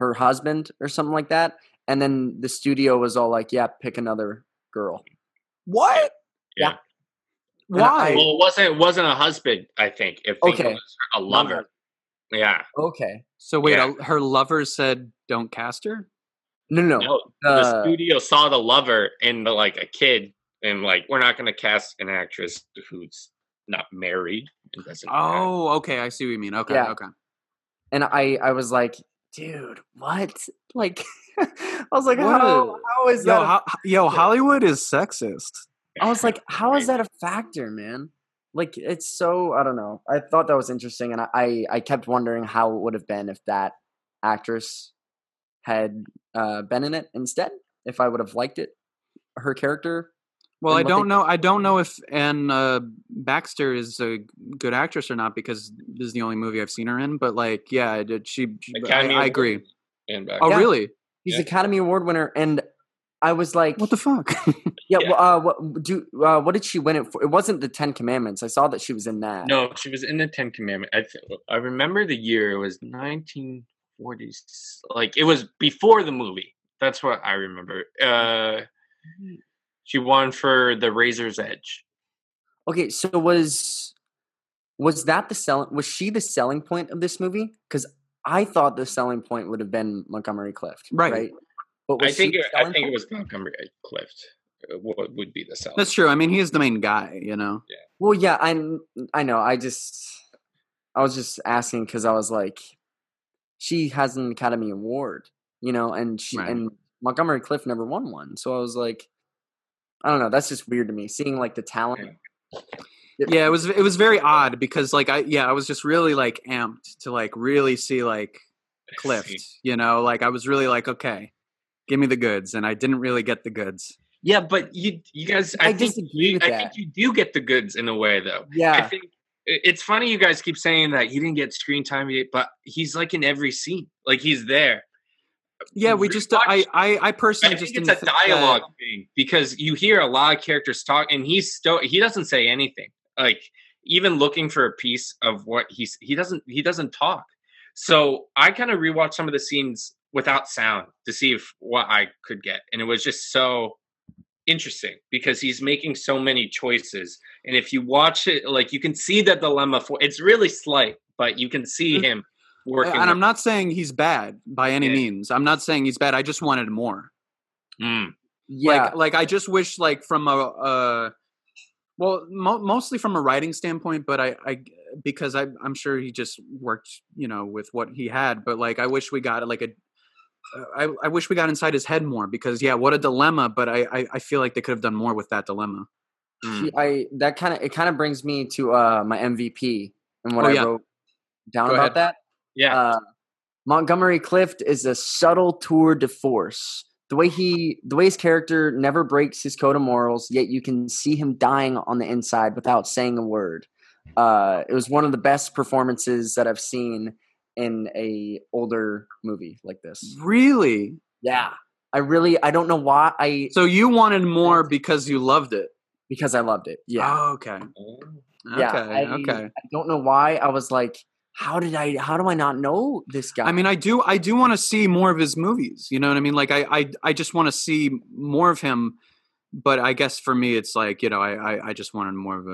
husband or something like that. And then the studio was all like, "Yeah, pick another girl." What? Yeah. Why? Well, it wasn't a husband, I think. It was a lover. Yeah. Okay. So wait, her lover said, "Don't cast her." No. The studio saw the lover and a kid, and we're not going to cast an actress who's not married. Okay, I see what you mean. Okay, yeah. Okay. And I was like, dude, what? I was like, how is that? Hollywood is sexist. I was like, how is that a factor, man? It's so, I don't know. I thought that was interesting, and I kept wondering how it would have been if that actress had been in it instead. If I would have liked it, her character. Well, I don't know. I don't know if Anne Baxter is a good actress or not, because this is the only movie I've seen her in. But I agree. Anne Baxter. Oh, yeah. Really? He's Academy Award winner, and I was like, "What the fuck?" Well, what did she win it for? It wasn't the 10 Commandments. I saw that she was in that. No, she was in the 10 Commandments. I remember the year. It was 1940s. It was before the movie. That's what I remember. She won for The Razor's Edge. Okay, so was that was she the selling point of this movie? Because I thought the selling point would have been Montgomery Clift, right? But I think it was Montgomery Clift. What would be the selling? That's true. I mean, he is the main guy, you know. Yeah. Well, yeah, I know. I was just asking because I was like, she has an Academy Award, you know, and and Montgomery Clift never won one, so I was like, I don't know. That's just weird to me, seeing the talent. Yeah, it was very odd because I was just really amped to really see Clift, you know, I was really okay, give me the goods, and I didn't really get the goods. Yeah, but you guys, I think you do get the goods in a way though. Yeah, I think it's funny you guys keep saying that he didn't get screen time yet, but he's in every scene, he's there. Yeah, we just I personally just think it's a dialogue thing because you hear a lot of characters talk and he doesn't say anything. Even looking for a piece of what he doesn't talk. So I kind of rewatched some of the scenes without sound to see what I could get, and it was just so interesting because he's making so many choices, and if you watch it, you can see the dilemma for it's really slight, but you can see him. And I'm not saying he's bad by any means. I'm not saying he's bad. I just wanted more. Mm. Yeah. I just wish from a mostly from a writing standpoint, but I'm sure he just worked, you know, with what he had, but I wish we got I wish we got inside his head more because what a dilemma, but I feel they could have done more with that dilemma. Mm. That kind of brings me to my MVP and what I wrote down about that. Yeah, Montgomery Clift is a subtle tour de force. The way his character never breaks his code of morals, yet you can see him dying on the inside without saying a word. It was one of the best performances that I've seen in a older movie like this. Really? Yeah. I don't know why. So you wanted more because you loved it? Because I loved it. Yeah. Oh, okay. Yeah. Okay. I don't know why. I was like, how do I not know this guy? I mean, I do want to see more of his movies. You know what I mean? I just want to see more of him, but I guess for me, it's you know, I just wanted more of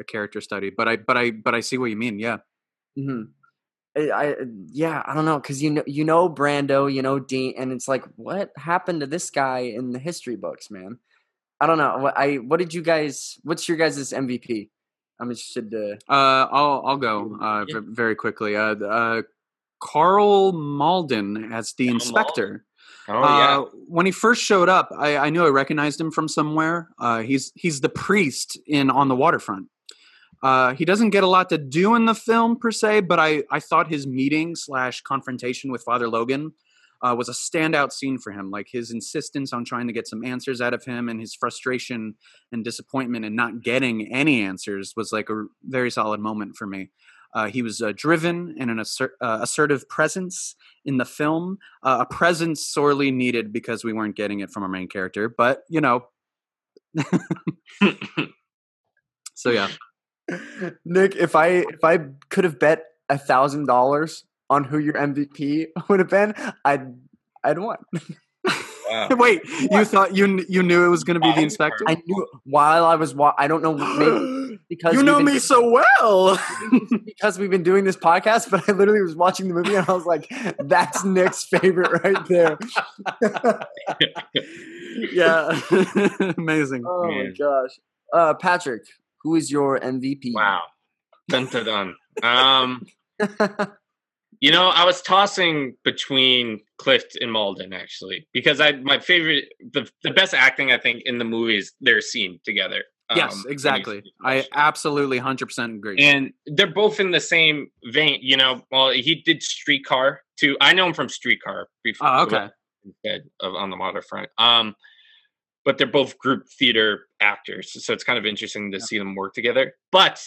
a character study, but I see what you mean. Yeah. Mm-hmm. I don't know. Cause you know, Brando, you know, Dean, and it's what happened to this guy in the history books, man? I don't know. What's your guys' MVP? I'm interested to. I'll go very quickly. Carl Malden as the inspector. Oh yeah. When he first showed up, I knew I recognized him from somewhere. He's the priest in On the Waterfront. He doesn't get a lot to do in the film per se, but I thought his meeting / confrontation with Father Logan was a standout scene for him. Like his insistence on trying to get some answers out of him and his frustration and disappointment and not getting any answers was like a very solid moment for me. He was driven and an assertive presence in the film, a presence sorely needed because we weren't getting it from our main character. But, you know. So, yeah. Nick, if I could have bet $1,000 on who your MVP would have been, I'd won. Wow. Wait, you thought you knew it was going to be the inspector? I knew while I was I don't know, maybe because you know me so well. Because we've been doing this podcast, but I literally was watching the movie and I was like, that's Nick's favorite right there. Yeah. Amazing. Oh my gosh. Patrick, who is your MVP? Wow. Dun dun dun. You know, I was tossing between Clift and Malden actually, because my favorite, the best acting I think in the movie is their scene together. Yes, exactly. I absolutely 100% agree. And they're both in the same vein, you know. Well, he did Streetcar too. I know him from Streetcar before. Oh, okay. Instead of On the Waterfront. But they're both group theater actors, so it's kind of interesting to see them work together. But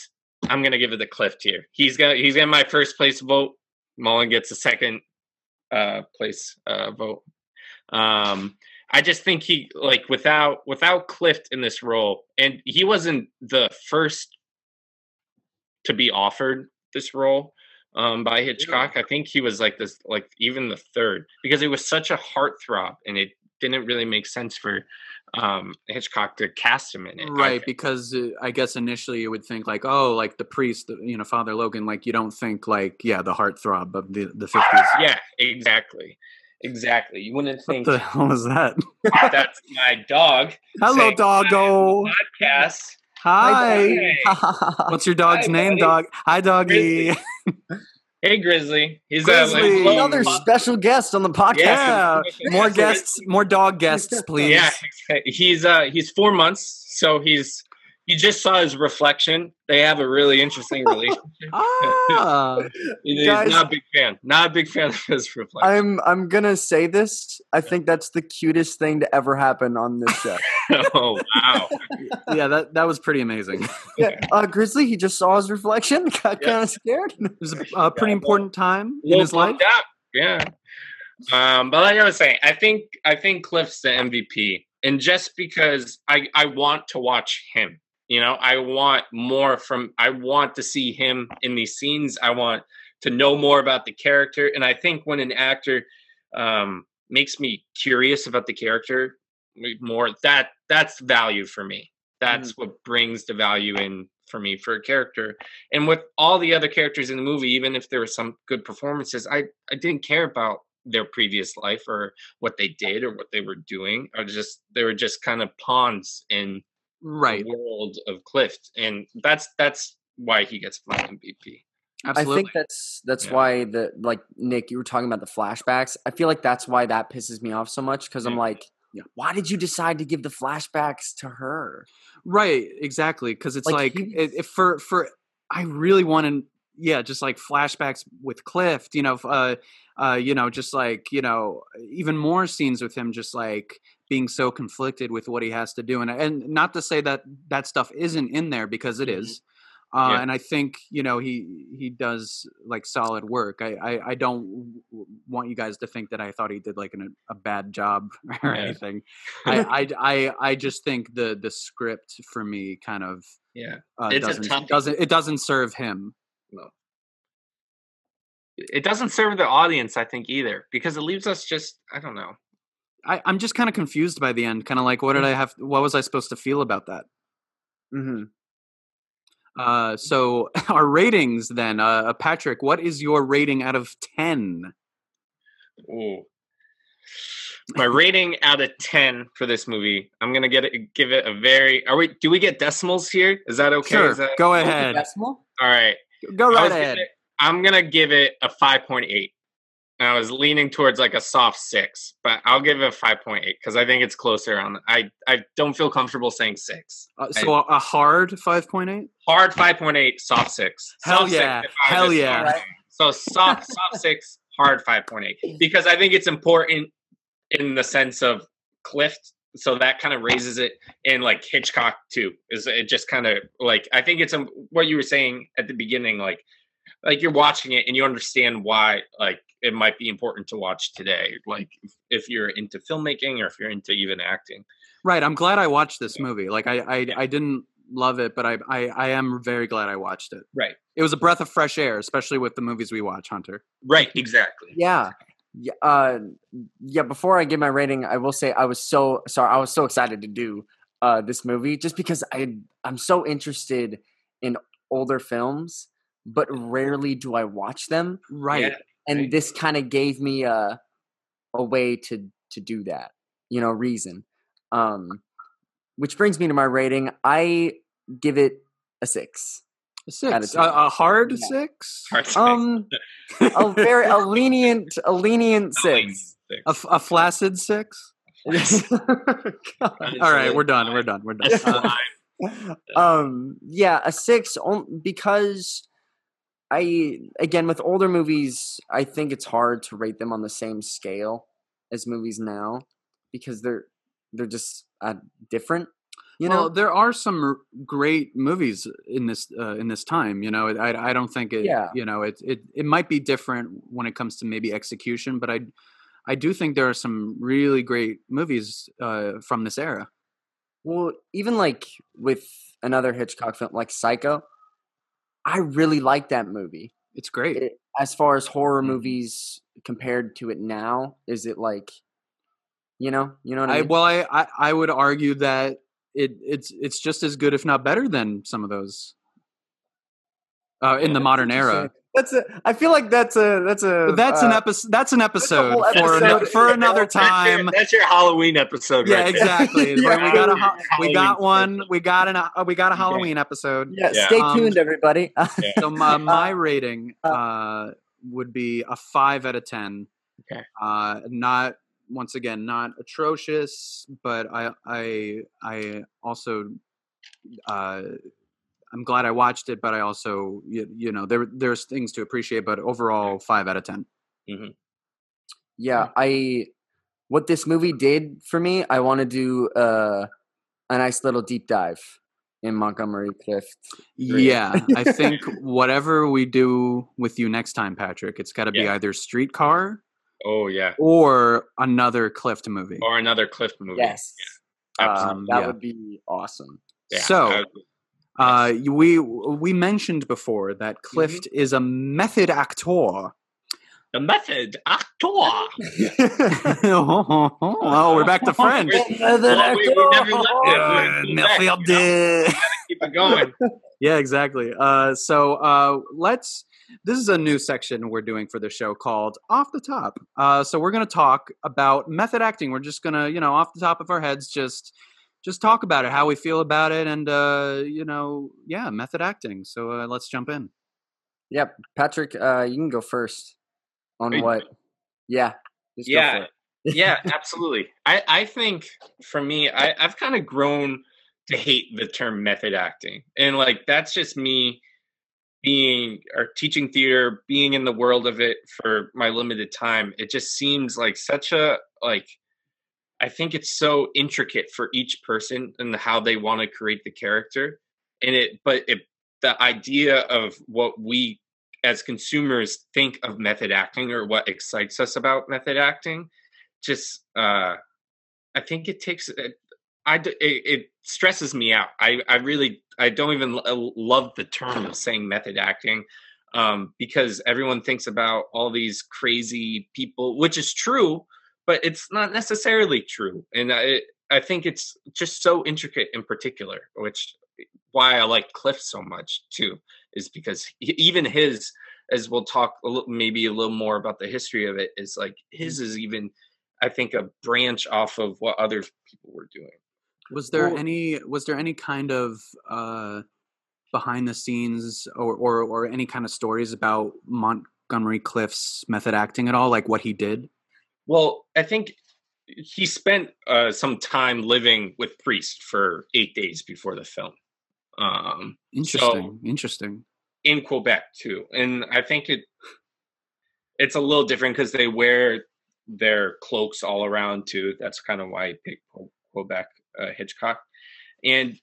I'm gonna give it to Clift here. He's got my first place vote. Mullen gets a second place vote. I just think he, like, without Clift in this role, and he wasn't the first to be offered this role by Hitchcock. I think he was even the third, because it was such a heartthrob, and it didn't really make sense for Hitchcock to cast him in it. Right, because I guess initially you would think like, oh, like the priest, you know, Father Logan, like you don't think like, yeah, the heartthrob of the 50s. Yeah, exactly. You wouldn't think. What the hell was that? That's my dog. Hello, doggo. Podcast. Hi. What's your dog's name, buddy? Dog? Hi, doggy. Grizzly. Hey, Grizzly. He's another special guest on the podcast. Yeah. More guests, more dog guests, please. Yeah, he's 4 months, so you just saw his reflection. They have a really interesting relationship. He's not a big fan. Not a big fan of his reflection. I'm gonna say this. I think that's the cutest thing to ever happen on this show. Oh wow! Yeah, that was pretty amazing. Yeah, Grizzly, he just saw his reflection. Got kind of scared. It was a pretty important time in his life. Up. Yeah. But like I was saying, I think Clift's the MVP, and just because I want to watch him. You know, I want to see him in these scenes. I want to know more about the character. And I think when an actor makes me curious about the character more, that's value for me. That's what brings the value in for me for a character. And with all the other characters in the movie, even if there were some good performances, I didn't care about their previous life or what they did or what they were doing. They were just kind of pawns in the world of Clift, and that's why he gets my MVP. Absolutely. I think that's why Nick, you were talking about the flashbacks. I feel like that's why that pisses me off so much, because I'm like, why did you decide to give the flashbacks to her? Right, exactly, because it's like I really wanted just like flashbacks with Clift, you know, just like, you know, even more scenes with him, just like being so conflicted with what he has to do. And not to say that stuff isn't in there, because it is. And I think, you know, he does like solid work. I don't want you guys to think that I thought he did like a bad job or anything. I just think the script for me kind of, it doesn't serve him. No. It doesn't serve the audience, I think, either, because it leaves us just, I don't know. I'm just kind of confused by the end, kind of like, what was I supposed to feel about that? So our ratings then, Patrick, what is your rating out of 10? Ooh. My rating out of 10 for this movie, I'm going to give it a very... do we get decimals here? Is that okay? Sure, go ahead. Decimal? All right. Go right ahead. I'm going to give it a 5.8. I was leaning towards like a soft 6, but I'll give it a 5.8 because I think it's closer on. I don't feel comfortable saying 6. So a hard 5.8? Hard 5.8, soft 6. Hell yeah. Right. So soft 6, hard 5.8 because I think it's important in the sense of Clift. So that kind of raises it, and like Hitchcock too. Is it just kind of like, I think it's what you were saying at the beginning, like you're watching it and you understand why, like, it might be important to watch today, like if you're into filmmaking or if you're into even acting. Right. I'm glad I watched this movie. Like I didn't love it, but I am very glad I watched it. Right. It was a breath of fresh air, especially with the movies we watch, Hunter. Right. Exactly. Yeah. Yeah. Before I give my rating, I will say I was so excited to do this movie just because I'm so interested in older films, but rarely do I watch them. Right. Yeah. And this kind of gave me a way to do that, you know, reason. Which brings me to my rating. I give it a 6. A 6? A hard 6? Yeah. A lenient 6. A flaccid 6? Yes. All right, we're done. Yeah, a 6 because... again, with older movies, I think it's hard to rate them on the same scale as movies now because they're just different. You know, there are some great movies in this time. You know, I don't think it. Yeah. You know, it might be different when it comes to maybe execution, but I do think there are some really great movies from this era. Well, even like with another Hitchcock film, like Psycho. I really like that movie. It's great. As far as horror movies compared to it now, is it like, you know what I mean? Well, I would argue that it's just as good, if not better, than some of those in the modern era. I feel like that's an episode for another time. That's your Halloween episode. Yeah, right there. Exactly. Yeah. We got a Halloween episode. Yeah. Stay tuned, everybody. So my rating would be a 5 out of 10. Okay. Not once again, not atrocious, but I also. I'm glad I watched it, but I also, you know, there's things to appreciate, but overall 5 out of 10. Mm-hmm. Yeah. What this movie did for me, I want to do a nice little deep dive in Montgomery Clift. Yeah. I think whatever we do with you next time, Patrick, it's got to be either Streetcar. Oh yeah. Or another Clift movie. Yes. Yeah. That would be awesome. Yeah, so, we mentioned before that Clift is a method actor. The method actor. Oh, we're back to French. Keep it going. Yeah, exactly. So let's. This is a new section we're doing for the show called Off the Top. So we're going to talk about method acting. We're just going to, off the top of our heads, just talk about it, how we feel about it, and, method acting. So let's jump in. Yep. Patrick, you can go first on what. Yeah. Go for it. Yeah, absolutely. I think, for me, I've kind of grown to hate the term method acting. And, that's just me teaching theater, being in the world of it for my limited time. It just seems like such a, I think it's so intricate for each person and how they want to create the character in it. But the idea of what we as consumers think of method acting or what excites us about method acting, just I think it takes it stresses me out. I don't even love the term of saying method acting because everyone thinks about all these crazy people, which is true. But it's not necessarily true. And I think it's just so intricate in particular, which why I like Clift so much, too, is because even his, as we'll talk maybe a little more about the history of it, is even I think, a branch off of what other people were doing. Was there any kind of behind the scenes or any kind of stories about Montgomery Clift's method acting at all, like what he did? Well, I think he spent some time living with priests for 8 days before the film. Interesting. In Quebec too, and I think it's a little different because they wear their cloaks all around too. That's kind of why I picked Quebec. Hitchcock, and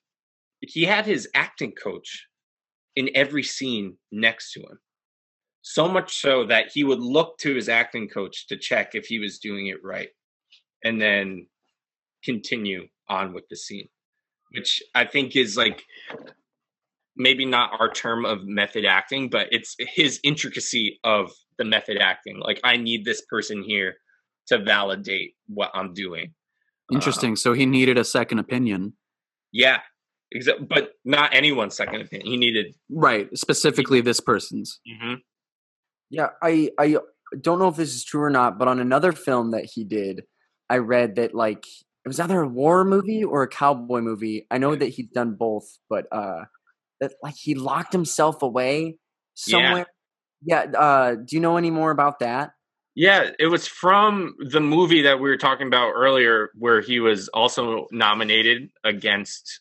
he had his acting coach in every scene next to him, so much so that he would look to his acting coach to check if he was doing it right and then continue on with the scene, which I think is like maybe not our term of method acting, but it's his intricacy of the method acting. Like, I need this person here to validate what I'm doing. Interesting. So he needed a second opinion. Yeah, but not anyone's second opinion. He needed... Right, specifically this person's. Mm-hmm. Yeah, I don't know if this is true or not, but on another film that he did, I read that, like, it was either a war movie or a cowboy movie. I know that he's done both, but that, like, he locked himself away somewhere. Yeah. Do you know any more about that? Yeah, it was from the movie that we were talking about earlier, where he was also nominated against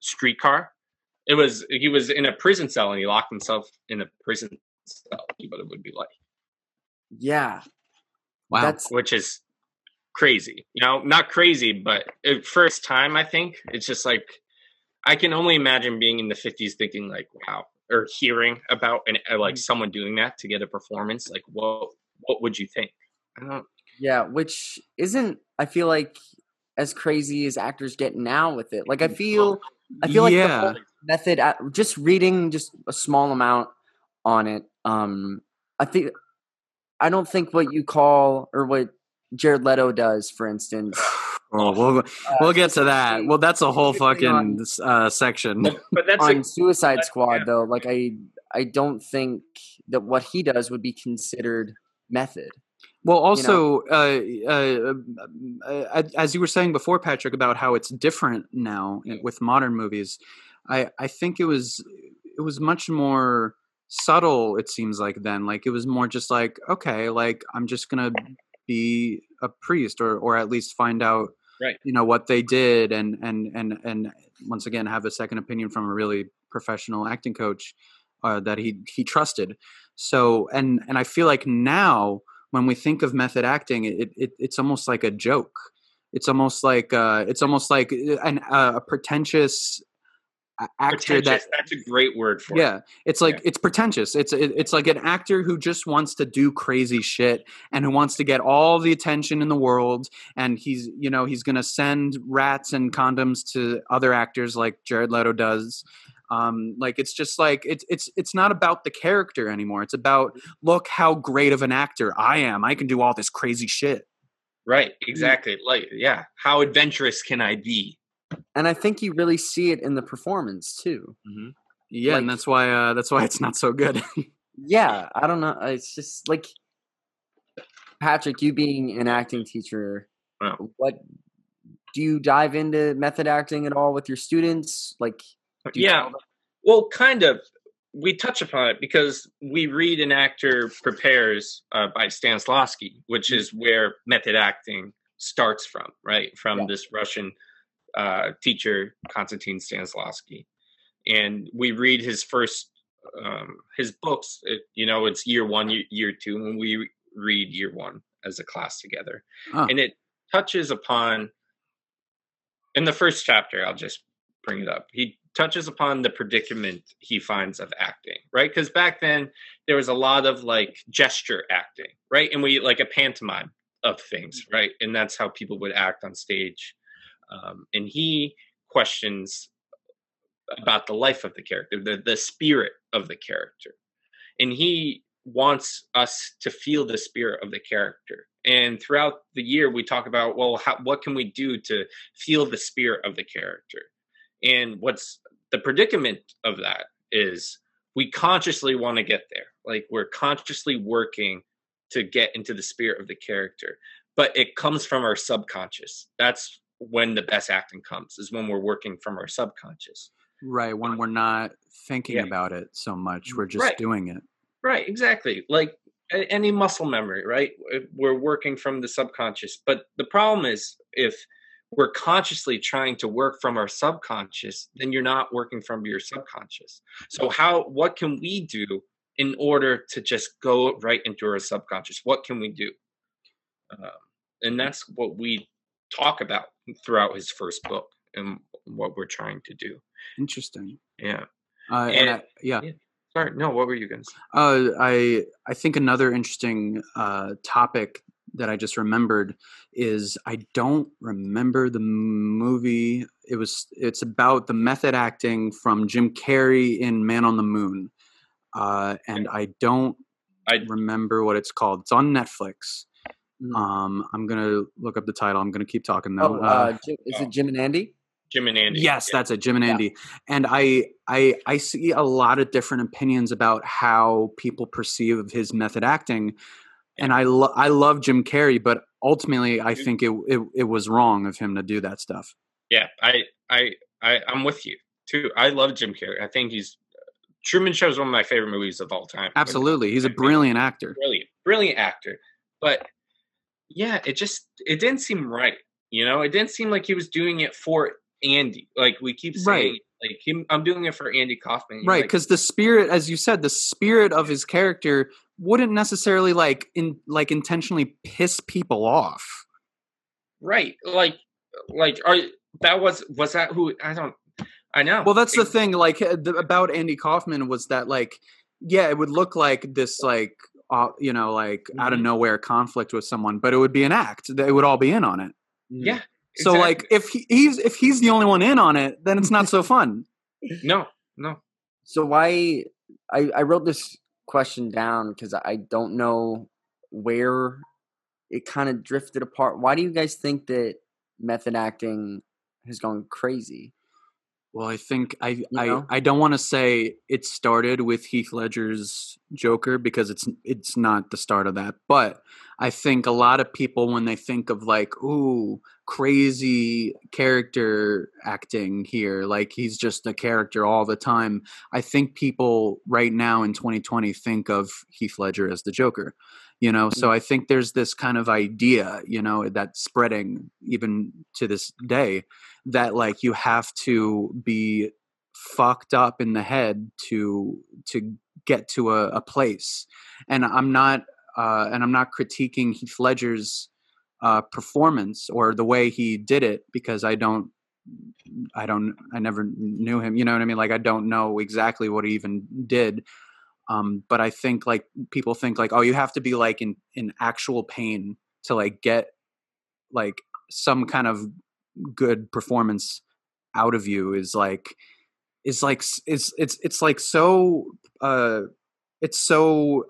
Streetcar. He was in a prison cell and he locked himself in a prison cell, but it would be like, yeah, wow, which is crazy. You know, not crazy, but first time I think it's just like, I can only imagine being in the 50s thinking like, wow. Or hearing about like someone doing that to get a performance, like what would you think? I don't. Yeah, which isn't, I feel like, as crazy as actors get now with it. Like I feel like the whole method. Just reading just a small amount on it. I don't think what you call or what Jared Leto does, for instance. Oh, we'll get to that. Well, that's a whole fucking section. But that's on Suicide Squad, yeah. Though. Like, I don't think that what he does would be considered method. Well, also, you know? As you were saying before, Patrick, about how it's different now with modern movies, I think it was much more subtle. It seems like then, like it was more just like, okay, like I'm just gonna be a priest, or at least find out. Right. You know what they did, and once again have a second opinion from a really professional acting coach that he trusted. So and I feel like now when we think of method acting, it's almost like a joke. It's almost like a pretentious actor. That's a great word for it. Yeah, it's like it's pretentious. It's like an actor who just wants to do crazy shit and who wants to get all the attention in the world, and he's gonna send rats and condoms to other actors like Jared Leto does. Like it's just like it's not about the character anymore. It's about, look how great of an actor I am. I can do all this crazy shit. Right. Exactly. Like, yeah. How adventurous can I be? And I think you really see it in the performance too. Mm-hmm. Yeah, like, and that's why it's not so good. Yeah, I don't know. It's just like, Patrick, you being an acting teacher, wow. What do you dive into method acting at all with your students? Like, well, kind of. We touch upon it because we read An Actor Prepares by Stanislavski, which is where method acting starts from, right? From this Russian teacher Konstantin Stanislavski, and we read his first his books. It's year one, year two, and we read year one as a class together. Oh. And it touches upon, in the first chapter, I'll just bring it up. He touches upon the predicament he finds of acting, right? Because back then there was a lot of like gesture acting, right? And we like a pantomime of things, right? And that's how people would act on stage. And he questions about the life of the character, the spirit of the character. And he wants us to feel the spirit of the character. And throughout the year, we talk about, well, what can we do to feel the spirit of the character? And what's the predicament of that is we consciously want to get there. Like, we're consciously working to get into the spirit of the character. but it comes from our subconscious. That's when the best acting comes, is when we're working from our subconscious. Right. When we're not thinking about it so much, we're just doing it. Right. Exactly. Like any muscle memory, right? We're working from the subconscious. But the problem is, if we're consciously trying to work from our subconscious, then you're not working from your subconscious. So what can we do in order to just go right into our subconscious? What can we do? And that's what we talk about throughout his first book and what we're trying to do. Interesting. Yeah. Sorry. No, what were you going to say? I think another interesting topic that I just remembered is, I don't remember the movie. It's about the method acting from Jim Carrey in Man on the Moon. And I remember what it's called. It's on Netflix. I'm going to look up the title. I'm going to keep talking though. Is it Jim and Andy? Jim and Andy. Yes, that's it. Jim and Andy. And I see a lot of different opinions about how people perceive of his method acting. And I love Jim Carrey, but ultimately I think it was wrong of him to do that stuff. Yeah, I'm with you too. I love Jim Carrey. I think Truman Show is one of my favorite movies of all time. Absolutely, he's a brilliant actor. Brilliant actor. But yeah, it didn't seem right. You know, it didn't seem like he was doing it for Andy. Like we keep saying. Like I'm doing it for Andy Kaufman. Right, because the spirit, as you said, the spirit of his character wouldn't necessarily intentionally piss people off. Right, I know. Well, that's the thing. Like about Andy Kaufman was that it would look like this out of nowhere conflict with someone, but it would be an act. They would all be in on it. Yeah. So exactly. if he's the only one in on it, then it's not so fun. No. So why I wrote this question down because I don't know where it kind of drifted apart. Why do you guys think that method acting has gone crazy? Well, I think I don't want to say it started with Heath Ledger's Joker because it's not the start of that. But I think a lot of people, when they think of crazy character acting here, like he's just a character all the time. I think people right now in 2020 think of Heath Ledger as the Joker. So I think there's this kind of idea, that's spreading even to this day that you have to be fucked up in the head to get to a place. And I'm not critiquing Heath Ledger's performance or the way he did it because I never knew him. You know what I mean? I don't know exactly what he even did. But I think people think you have to be in actual pain to get some kind of good performance out of you it's so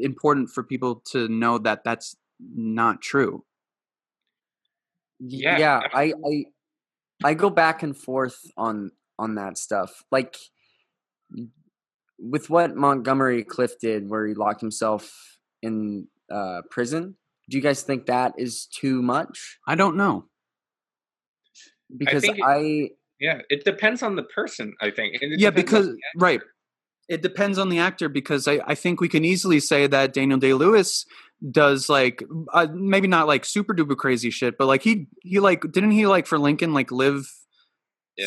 important for people to know that that's not true. Yeah. I go back and forth on that stuff. With what Montgomery Clift did, where he locked himself in prison, do you guys think that is too much? I don't know. Because it depends on the person, I think. It depends on the actor because I think we can easily say that Daniel Day-Lewis does maybe not super duper crazy shit, but didn't he for Lincoln live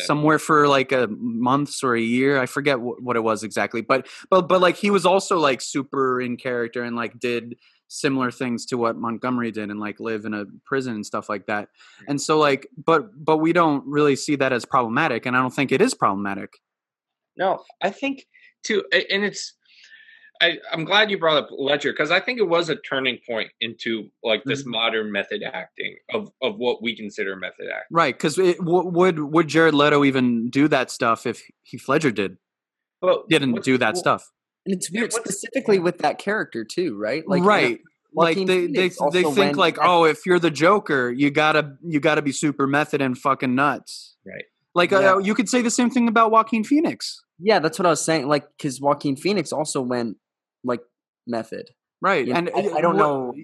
somewhere for a month or a year. I forget what it was exactly, but he was also super in character and did similar things to what Montgomery did and live in a prison and stuff like that. And so but we don't really see that as problematic, and I don't think it is problematic. No, I think too, and I'm glad you brought up Ledger because I think it was a turning point into this modern method acting of what we consider method acting. Right, because would Jared Leto even do that stuff if Heath Ledger didn't do that stuff? And it's weird, specifically with that character too, right? They think if you're the Joker, you gotta be super method and fucking nuts, right? You could say the same thing about Joaquin Phoenix. Yeah, that's what I was saying. Because Joaquin Phoenix also went method. Right. You know, and I don't know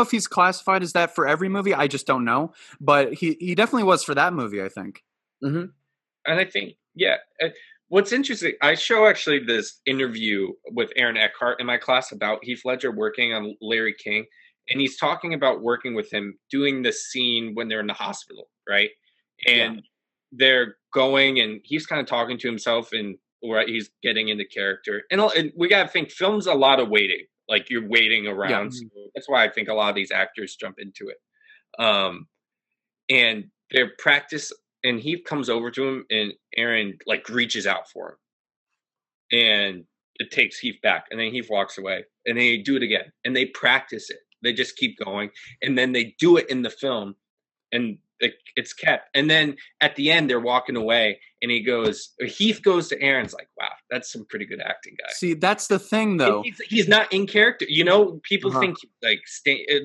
if he's classified as that for every movie. I just don't know. But he definitely was for that movie, I think. Mm-hmm. And I think, yeah. What's interesting, I show actually this interview with Aaron Eckhart in my class about Heath Ledger working on Larry King. And he's talking about working with him, doing the scene when they're in the hospital, right? And they're going and he's kind of talking to himself and right, he's getting into character. And we got to think film's a lot of waiting. Like you're waiting around. Yeah. So that's why I think a lot of these actors jump into it. And their practice, and he comes over to him and Aaron like reaches out for him and it takes Heath back and then Heath walks away and they do it again and they practice it. They just keep going and then they do it in the film and it's kept. And then at the end, they're walking away and Heath goes to Aaron's like, wow, that's some pretty good acting guy. See, that's the thing though. He's not in character. You know, people think like,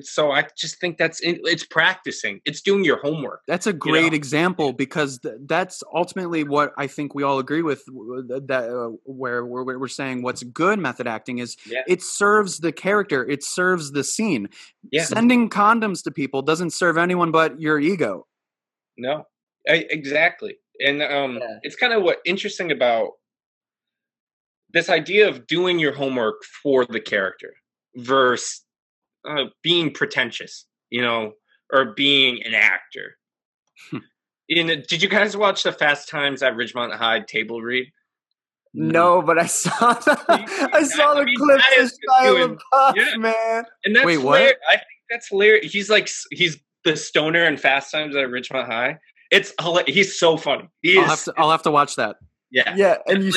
so I just think it's practicing. It's doing your homework. That's a great example because that's ultimately what I think we all agree with that where we're saying what's good method acting is it serves the character. It serves the scene. Yeah. Sending condoms to people doesn't serve anyone but your ego. No, exactly. And it's kind of what interesting about this idea of doing your homework for the character versus being pretentious, you know, or being an actor. Did you guys watch the Fast Times at Ridgemont High table read? No, but I saw the clip of Shia LaBeouf, man. And that's hilarious. I think that's hilarious. He's the stoner in Fast Times at Ridgemont High. He's so funny. I'll have to watch that. Yeah. Yeah. And you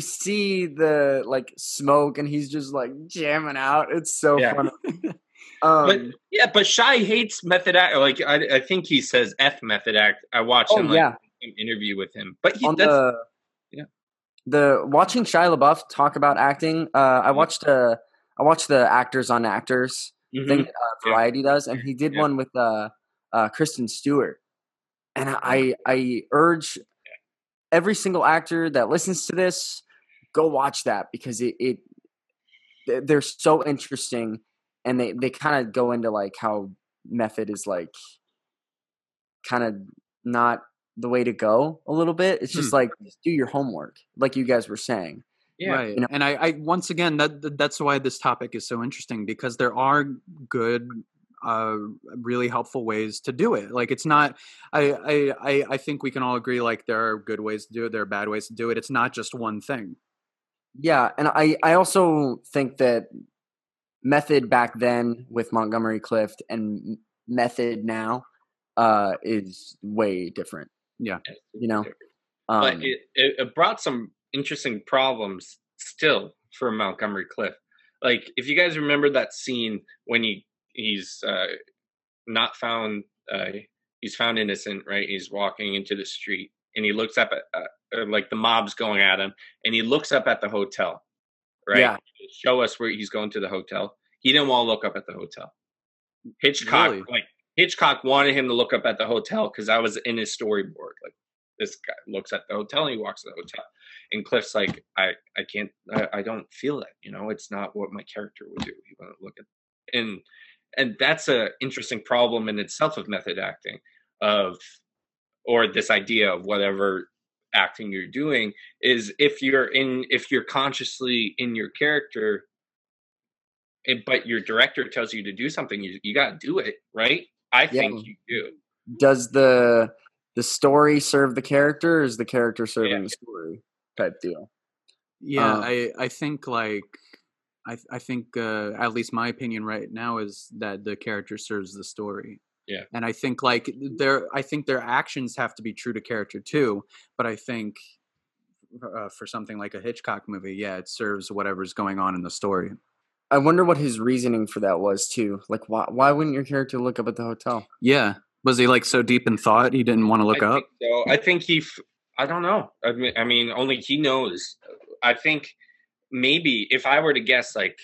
see the like smoke and he's just like jamming out. It's so funny. But Shia hates method act. Like I think he says F method act. I watched an interview with him, but watching Shia LaBeouf talk about acting. I watched the Actors on Actors thing that Variety does, and he did one with Kristen Stewart, and I urge every single actor that listens to this, go watch that because they're so interesting, and they kind of go into like how method is like kind of not the way to go a little bit. It's just like just do your homework, like you guys were saying. Yeah. Right. You know? And I once again, that's why this topic is so interesting because there are good, really helpful ways to do it. Like it's not, I think we can all agree, like there are good ways to do it. There are bad ways to do it. It's not just one thing. Yeah. And I also think that method back then with Montgomery Clift and method now, is way different. Yeah. You know, but it brought some interesting problems still for Montgomery Clift. Like if you guys remember that scene when he's found innocent, right? He's walking into the street and he looks up at like the mob's going at him and he looks up at the hotel, right? Yeah. Show us where he's going to the hotel. He didn't want to look up at the hotel. Hitchcock wanted him to look up at the hotel because that was in his storyboard. Like this guy looks at the hotel and he walks to the hotel. And Clift's like, I don't feel that, you know, it's not what my character would do. He wouldn't look at, and that's a interesting problem in itself of method acting, or this idea of whatever acting you're doing is if you're consciously in your character, but your director tells you to do something, you got to do it, right? I think you do. Does the story serve the character? Or is the character serving the story? Type deal. Yeah, I think at least my opinion right now is that the character serves the story. Yeah. And I think like their actions have to be true to character too, but I think for something like a Hitchcock movie, it serves whatever's going on in the story. I wonder what his reasoning for that was too. Like why wouldn't your character look up at the hotel? Yeah. Was he like so deep in thought he didn't want to look up? So I think I don't know. I mean, only he knows. I think maybe if I were to guess, like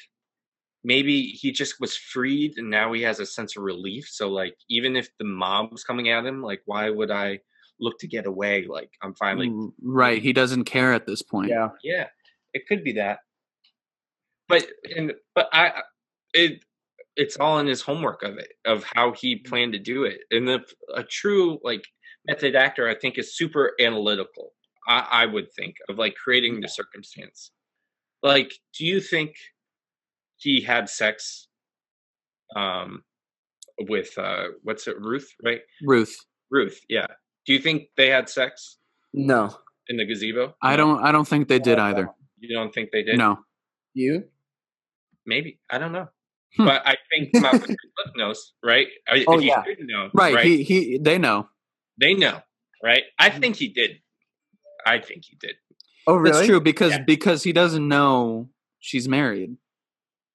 maybe he just was freed and now he has a sense of relief. So like, even if the mob was coming at him, like, why would I look to get away? Like I'm finally right. He doesn't care at this point. Yeah. It could be that. But it's all in his homework of it, of how he planned to do it. And a true like method actor, I think, is super analytical. I would think of like creating the circumstance. Like, do you think he had sex with what's it, Ruth, right? Ruth, yeah. Do you think they had sex? No. In the gazebo? I don't think they did either. You don't think they did? No. You? Maybe. I don't know. But I think Malcolm Clift knows, right? Oh, he yeah. Know, right. They know. They know, right? I think he did. Oh, really? That's true, because he doesn't know she's married.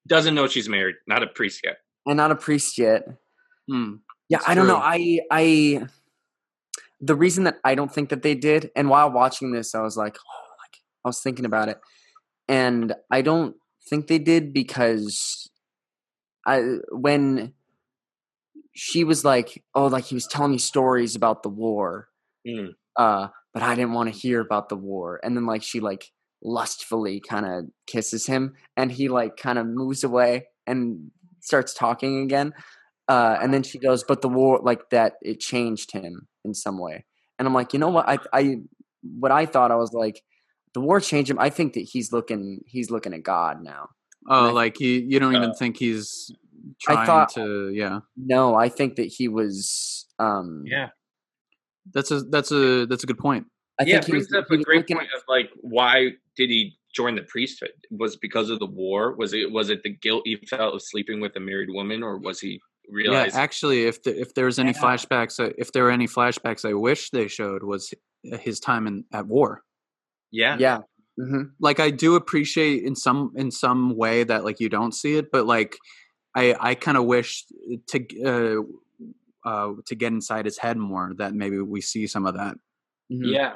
Doesn't know she's married. Not a priest yet. And not a priest yet. Hmm. Yeah, that's I don't true. Know. I the reason that I don't think that they did, and while watching this, I was like, oh, like I was thinking about it, and I don't think they did because when she was like, oh, like he was telling me stories about the war, but I didn't want to hear about the war, and then like she like lustfully kind of kisses him, and he like kind of moves away and starts talking again, and then she goes, but the war, like that, it changed him in some way. And I'm like, you know what? I thought I was like, the war changed him. I think that he's looking at God now. Oh, like you don't even think he's trying to, yeah. No, I think that he was. Yeah. That's a good point. I think he brings up a great point of like, why did he join the priesthood? Was it because of the war? Was it the guilt he felt of sleeping with a married woman, or was he? Realized. Yeah, actually, if there were any flashbacks, I wish they showed was his time at war. Yeah, yeah. Mm-hmm. Like I do appreciate in some way that like you don't see it, but like I kind of wish to get inside his head more, that maybe we see some of that. Mm-hmm. Yeah,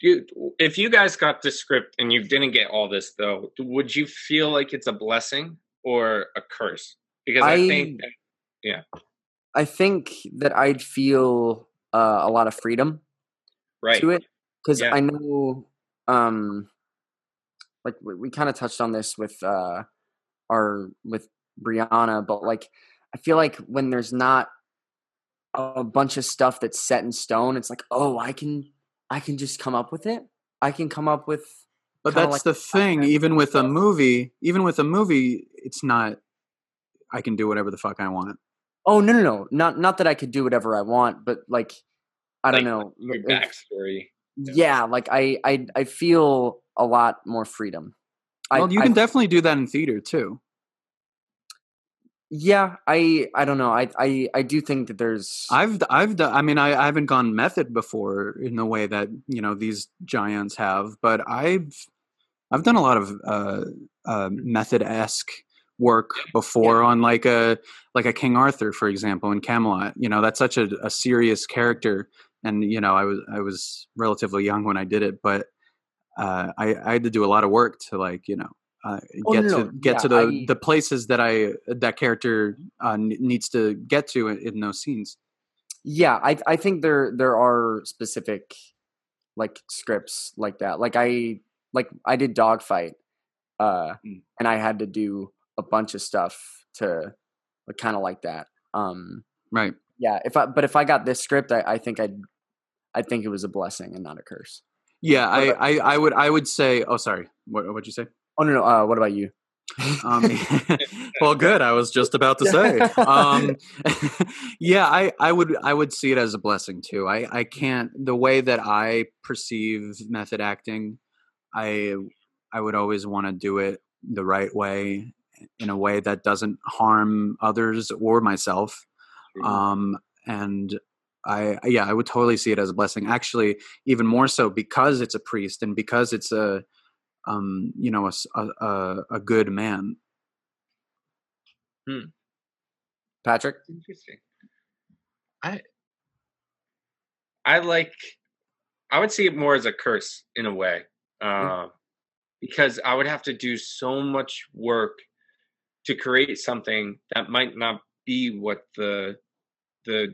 dude. If you guys got the script and you didn't get all this though, would you feel like it's a blessing or a curse? Because I think. Yeah, I think that I'd feel a lot of freedom to it, because I know, like we kind of touched on this with Brianna, but like I feel like when there's not a bunch of stuff that's set in stone, it's like, oh, I can just come up with it. I can come up with. But that's like the thing. Even with a movie, it's not. I can do whatever the fuck I want. Oh, no. Not that I could do whatever I want, but like, I don't know. Your backstory. Yeah, like I feel a lot more freedom. Well, you can definitely do that in theater too. Yeah, I don't know. I do think that there's. I haven't gone method before in the way that, you know, these giants have, but I've done a lot of method-esque work before on like a King Arthur, for example, in Camelot. You know, that's such a serious character, and you know, I was relatively young when I did it, but I had to do a lot of work to like, you know, get to the places that that character needs to get to in those scenes. Yeah, I think there are specific like scripts like that. Like I did Dogfight, and I had to do a bunch of stuff to kind of like that. Right. Yeah. If I got this script, I think it was a blessing and not a curse. Yeah. I would say, oh, sorry. What'd you say? Oh, no. What about you? Well, good. I was just about to say, yeah, I would see it as a blessing too. I can't, the way that I perceive method acting, I would always want to do it the right way, in a way that doesn't harm others or myself. And I would totally see it as a blessing, actually, even more so because it's a priest and because it's a good man. Hmm. Patrick? Interesting. I would see it more as a curse in a way. Because I would have to do so much work to create something that might not be what the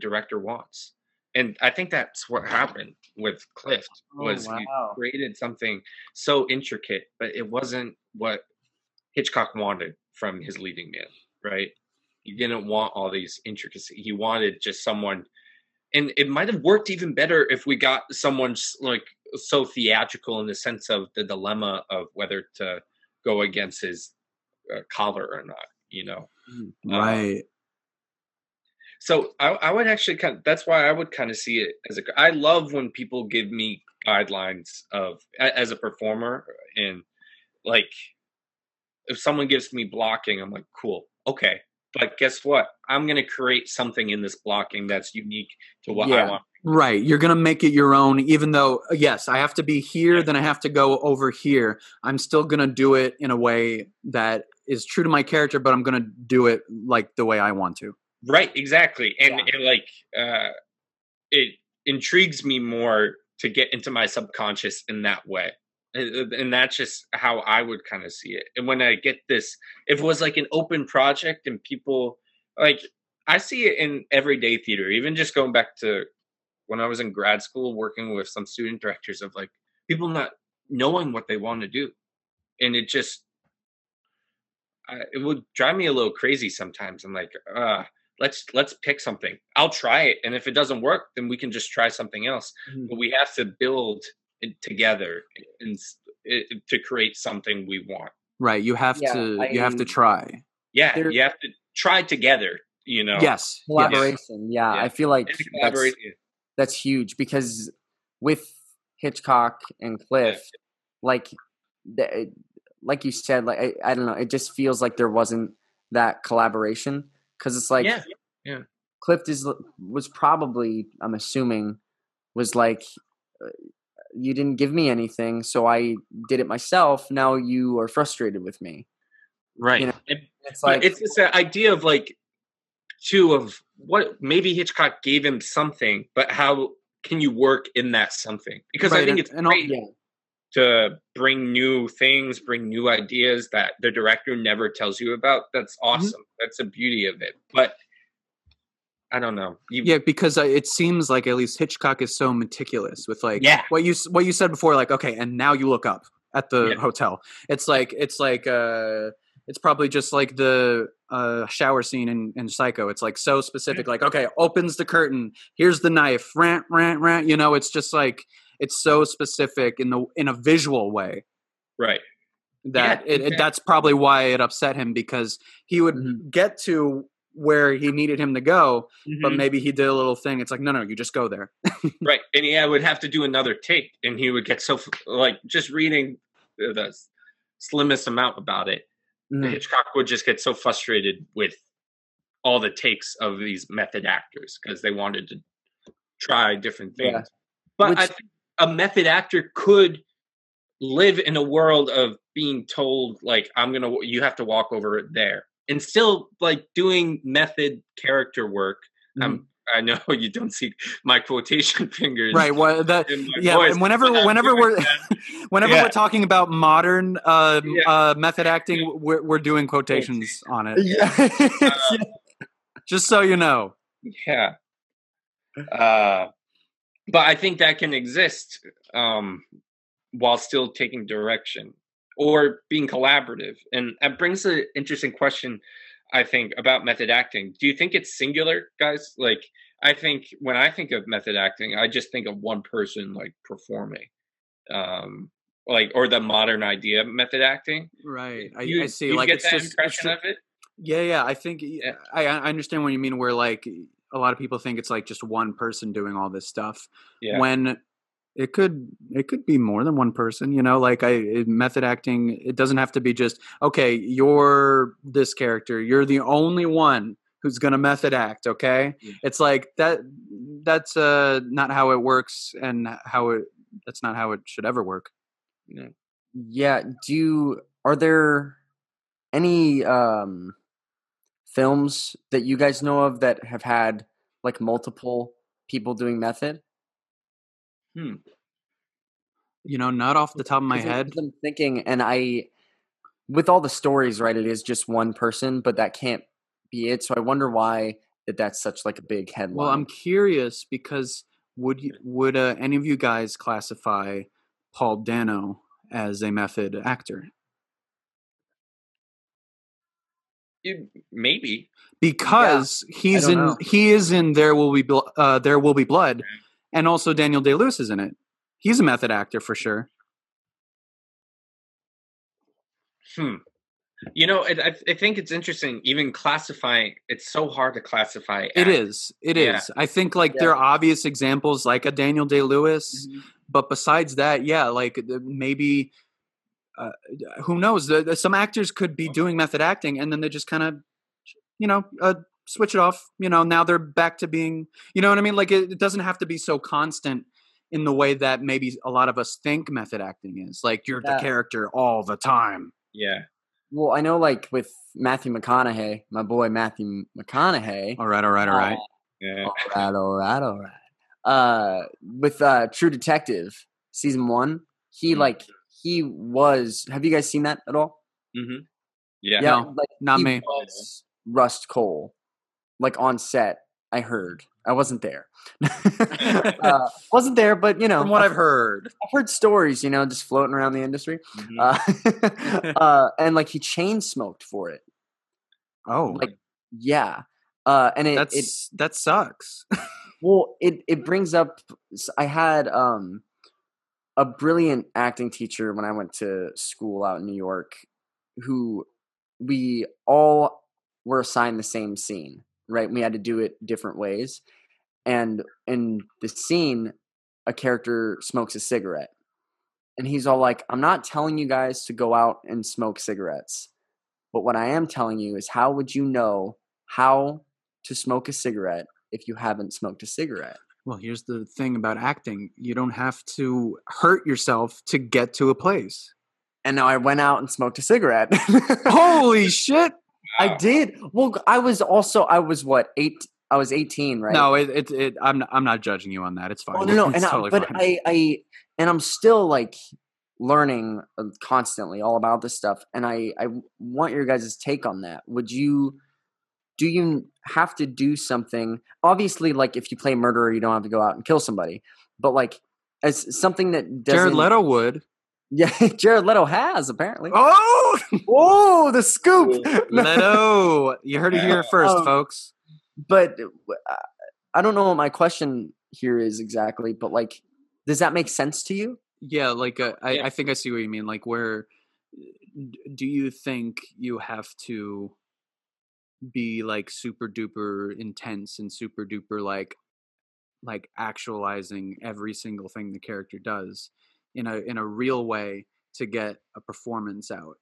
director wants. And I think that's what happened with Clift, was he created something so intricate, but it wasn't what Hitchcock wanted from his leading man, right? He didn't want all these intricacies. He wanted just someone, and it might have worked even better if we got someone like so theatrical in the sense of the dilemma of whether to go against his collar or not, you know? Right. So I would actually kind of, that's why I would kind of see it as a, I love when people give me guidelines of, as a performer, and like, if someone gives me blocking, I'm like, cool, okay. But guess what? I'm going to create something in this blocking that's unique to what I want. Right. You're going to make it your own, even though, yes, I have to be here, then I have to go over here. I'm still going to do it in a way that is true to my character, but I'm going to do it like the way I want to. Right. Exactly. And it like, it intrigues me more to get into my subconscious in that way. And that's just how I would kind of see it. And when I get this, if it was like an open project and people, like, I see it in everyday theater, even just going back to when I was in grad school, working with some student directors of like people not knowing what they want to do. And it just, it would drive me a little crazy sometimes. I'm like, let's pick something. I'll try it. And if it doesn't work, then we can just try something else. But we have to build together and to create something we want. Right. You have to try. Yeah. You have to try together, you know? Yes. Collaboration. Yeah. I feel like that's huge, because with Hitchcock and Clift, like you said, like, I don't know. It just feels like there wasn't that collaboration. Cause it's like, Clift was probably, I'm assuming, was like, you didn't give me anything, so I did it myself. Now you are frustrated with me. Right. You know? It's like, it's this idea of like, too, of what maybe Hitchcock gave him something, but how can you work in that something? Because I think it's great to bring new things, bring new ideas that the director never tells you about. That's awesome. That's the beauty of it. But I don't know. Because it seems like at least Hitchcock is so meticulous with like what you said before, like, okay, and now you look up at the hotel. It's like it's probably just like the shower scene in Psycho. It's like so specific, like, okay, opens the curtain, here's the knife, rant. You know, it's just like it's so specific in a visual way. Right. That that's probably why it upset him, because he would get to where he needed him to go, but maybe he did a little thing. It's like, no, you just go there. Right. And he would have to do another take, and he would get so, like, just reading the slimmest amount about it, Hitchcock would just get so frustrated with all the takes of these method actors, because they wanted to try different things. Yeah. But I think a method actor could live in a world of being told, like, you have to walk over there, and still like doing method character work. I know you don't see my quotation fingers. Right. Well, voice, and whenever we're talking about modern method acting, we're doing quotations on it. Yeah. Just so you know. Yeah. But I think that can exist while still taking direction or being collaborative. And that brings an interesting question, I think, about method acting. Do you think it's singular, guys? Like, I think when I think of method acting, I just think of one person, like, performing, or the modern idea of method acting. Right. I see. You like, get that impression of it? Yeah. I think I understand what you mean, where, like, a lot of people think it's, like, just one person doing all this stuff. Yeah. When it could be more than one person, you know, like method acting, it doesn't have to be just, okay, you're this character, you're the only one who's going to method act. Okay. Yeah. It's like that's not how it works, and that's not how it should ever work. Yeah. Yeah. Are there any films that you guys know of that have had like multiple people doing method? You know, not off the top of my head. I'm thinking, and with all the stories, right, it is just one person, but that can't be it. So I wonder why that's such like a big headline. Well, I'm curious, because would any of you guys classify Paul Dano as a method actor? Maybe because he is in There Will Be Blood, and also Daniel Day-Lewis is in it. He's a method actor for sure. You know, I think it's interesting. Even classifying, it's so hard to classify. It is. I think there are obvious examples like a Daniel Day-Lewis, but besides that, maybe. Who knows? Some actors could be doing method acting, and then they just kind of, switch it off. Now they're back to being, you know what I mean? Like it doesn't have to be so constant in the way that maybe a lot of us think method acting is. Like you're the character all the time. Yeah. Well, I know, like with Matthew McConaughey, my boy Matthew McConaughey. All right. Yeah. All right. With True Detective season 1, he he was. Have you guys seen that at all? Mm-hmm. Yeah. No, not me. Was Rust Cole, on set. I heard. I wasn't there. But from what I've heard, stories. Just floating around the industry, and he chain smoked for it. Oh, yeah. And that sucks. Well, it brings up. I had a brilliant acting teacher when I went to school out in New York, who we all were assigned the same scene, right? We had to do it different ways. And in the scene, a character smokes a cigarette and he's all like, I'm not telling you guys to go out and smoke cigarettes, but what I am telling you is how would you know how to smoke a cigarette if you haven't smoked a cigarette? Well, here's the thing about acting. You don't have to hurt yourself to get to a place. And now I went out and smoked a cigarette. Holy shit. Wow. I did. Well, I was 18, right? No, I'm not judging you on that. It's fine. Oh, no. It's totally fine. And I'm still learning constantly all about this stuff. And I want your guys' take on that. Do you have to do something? Obviously, if you play murderer, you don't have to go out and kill somebody. But as something that doesn't... Jared Leto would. Yeah, Jared Leto has, apparently. Oh! Oh, the scoop! Leto! You heard it here first, folks. But I don't know what my question here is exactly, but does that make sense to you? Yeah, I think I see what you mean. Where do you think you have to... be super duper intense and super duper actualizing every single thing the character does in a real way to get a performance out.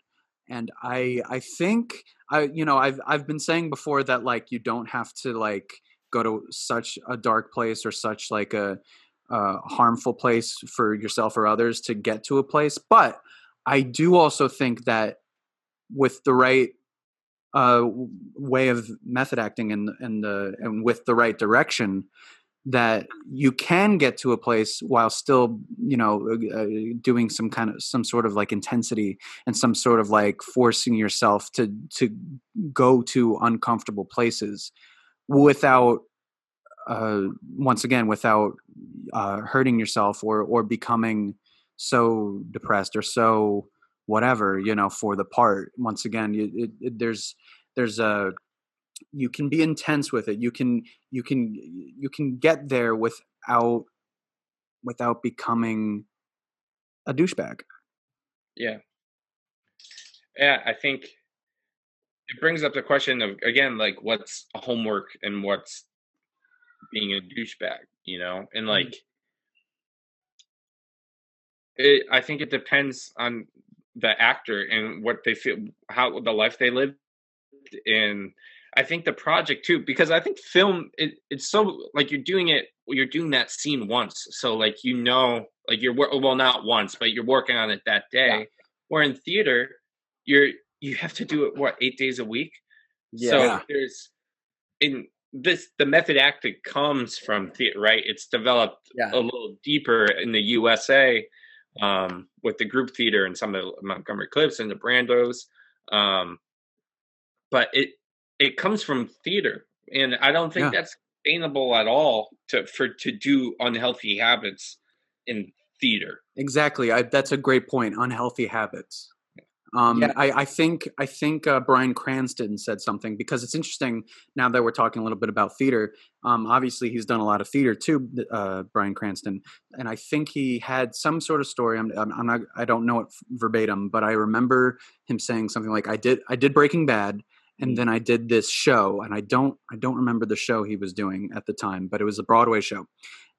And I think I've been saying before that you don't have to go to such a dark place or such a harmful place for yourself or others to get to a place. But I do also think that with the right way of method acting and with the right direction, that you can get to a place while still doing some sort of intensity and some sort of forcing yourself to go to uncomfortable places without hurting yourself or becoming so depressed or so whatever, for the part. Once again, there's a, you can be intense with it. You can get there without becoming a douchebag. Yeah. Yeah. I think it brings up the question of, again, what's homework and what's being a douchebag, and I think it depends on the actor and what they feel, how the life they lived, and I think the project too, because I think film it's so you're doing that scene once, so not once, but you're working on it that day. Yeah. Or in theater, you have to do it 8 days a week. Yeah. So there's the method acting comes from theater, right? It's developed a little deeper in the USA. With the group theater and some of the Montgomery Clifts and the Brandos. But it comes from theater. And I don't think that's sustainable at all to do unhealthy habits in theater. Exactly. That's a great point. Unhealthy habits. Yeah. I think Bryan Cranston said something, because it's interesting now that we're talking a little bit about theater. Obviously he's done a lot of theater too, Bryan Cranston. And I think he had some sort of story. I don't know it verbatim, but I remember him saying something like, I did Breaking Bad. And then I did this show, and I don't remember the show he was doing at the time, but it was a Broadway show,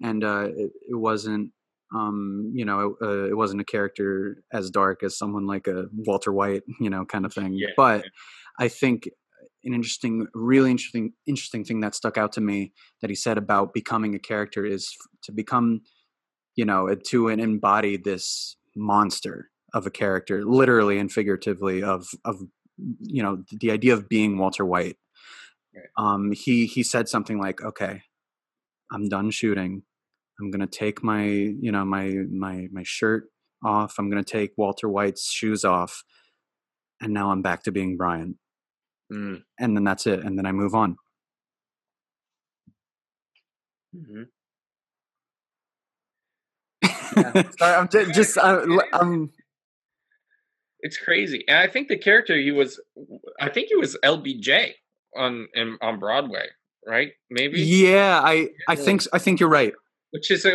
and it wasn't, it wasn't a character as dark as someone like a Walter White, kind of thing. Yeah, but yeah. I think an really interesting thing that stuck out to me that he said about becoming a character is to become, to embody this monster of a character, literally and figuratively, of the idea of being Walter White. He said something like, okay, I'm done shooting. I'm going to take my, my shirt off. I'm going to take Walter White's shoes off. And now I'm back to being Bryan. Mm. And then that's it. And then I move on. Mm-hmm. Yeah. Sorry, I'm it's crazy. And I think the character he was LBJ on Broadway, right? Maybe. Yeah, I think you're right. Which is a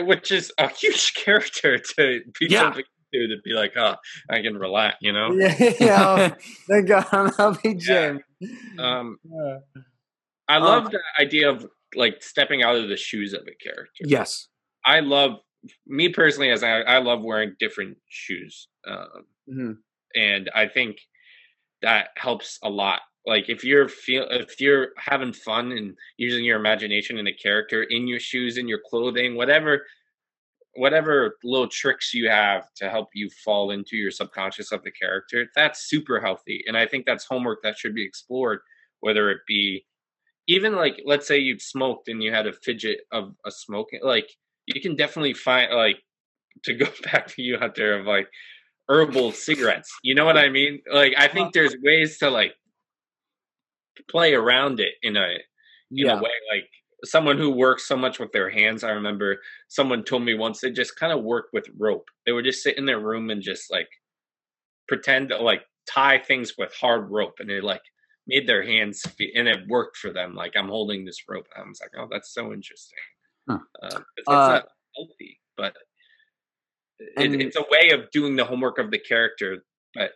huge character to be something to be like, oh, I can relate, Yeah, thank God I'm LBJ. Yeah. I love the idea of like stepping out of the shoes of a character. Yes. I love wearing different shoes. Mm-hmm. And I think that helps a lot. Like if you're having fun and using your imagination and the character in your shoes, in your clothing, whatever little tricks you have to help you fall into your subconscious of the character, that's super healthy. And I think that's homework that should be explored, whether it be even like, let's say you've smoked and you had a fidget of a smoking, like you can definitely find, like, to go back to you out there, of like, herbal cigarettes, you know what I mean? Like, I think there's ways to like play around it in a way. Like someone who works so much with their hands, I remember someone told me once they just kind of worked with rope. They would just sit in their room and just like pretend to like tie things with hard rope, and they like made their hands feel, and it worked for them. Like, I'm holding this rope. I was like, oh, that's so interesting. Huh. It's not healthy, but. It's a way of doing the homework of the character, but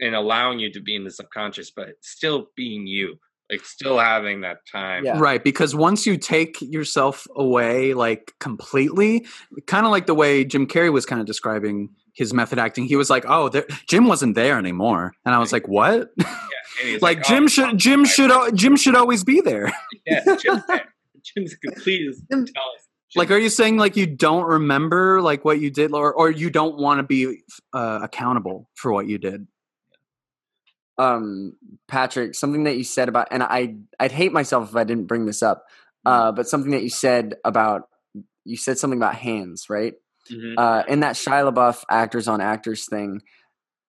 and allowing you to be in the subconscious, but still being you, like still having that time. Yeah. Right. Because once you take yourself away, like completely, kind of like the way Jim Carrey was kind of describing his method acting, he was like, oh, Jim wasn't there anymore. And I was like, what? Yeah. Like Jim should always be there. Yeah. Jim's complete as tell us. Like, are you saying like you don't remember like what you did, or you don't want to be accountable for what you did? Patrick, something that you said about, and I'd hate myself if I didn't bring this up, but something that you said something about hands, right? Mm-hmm. In that Shia LaBeouf Actors on Actors thing,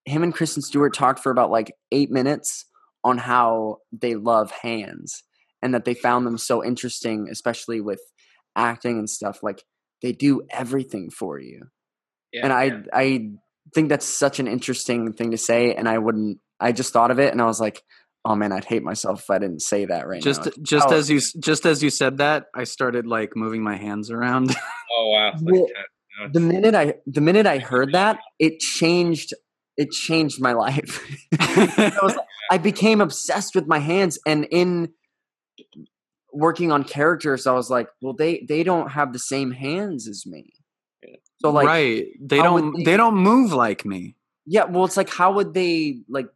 him and Kristen Stewart talked for about like 8 minutes on how they love hands and that they found them so interesting, especially with acting and stuff. Like, they do everything for you. Yeah, and I think that's such an interesting thing to say, and I just thought of it and I was like, oh man, I'd hate myself if I didn't say that right now. As you said that, I started like moving my hands around. Oh wow. Well, the minute I heard that, it changed my life. I became obsessed with my hands, and in working on characters, I was like, well, they don't have the same hands as me. So like, right. They don't move like me. Yeah. Well, it's like, how would they like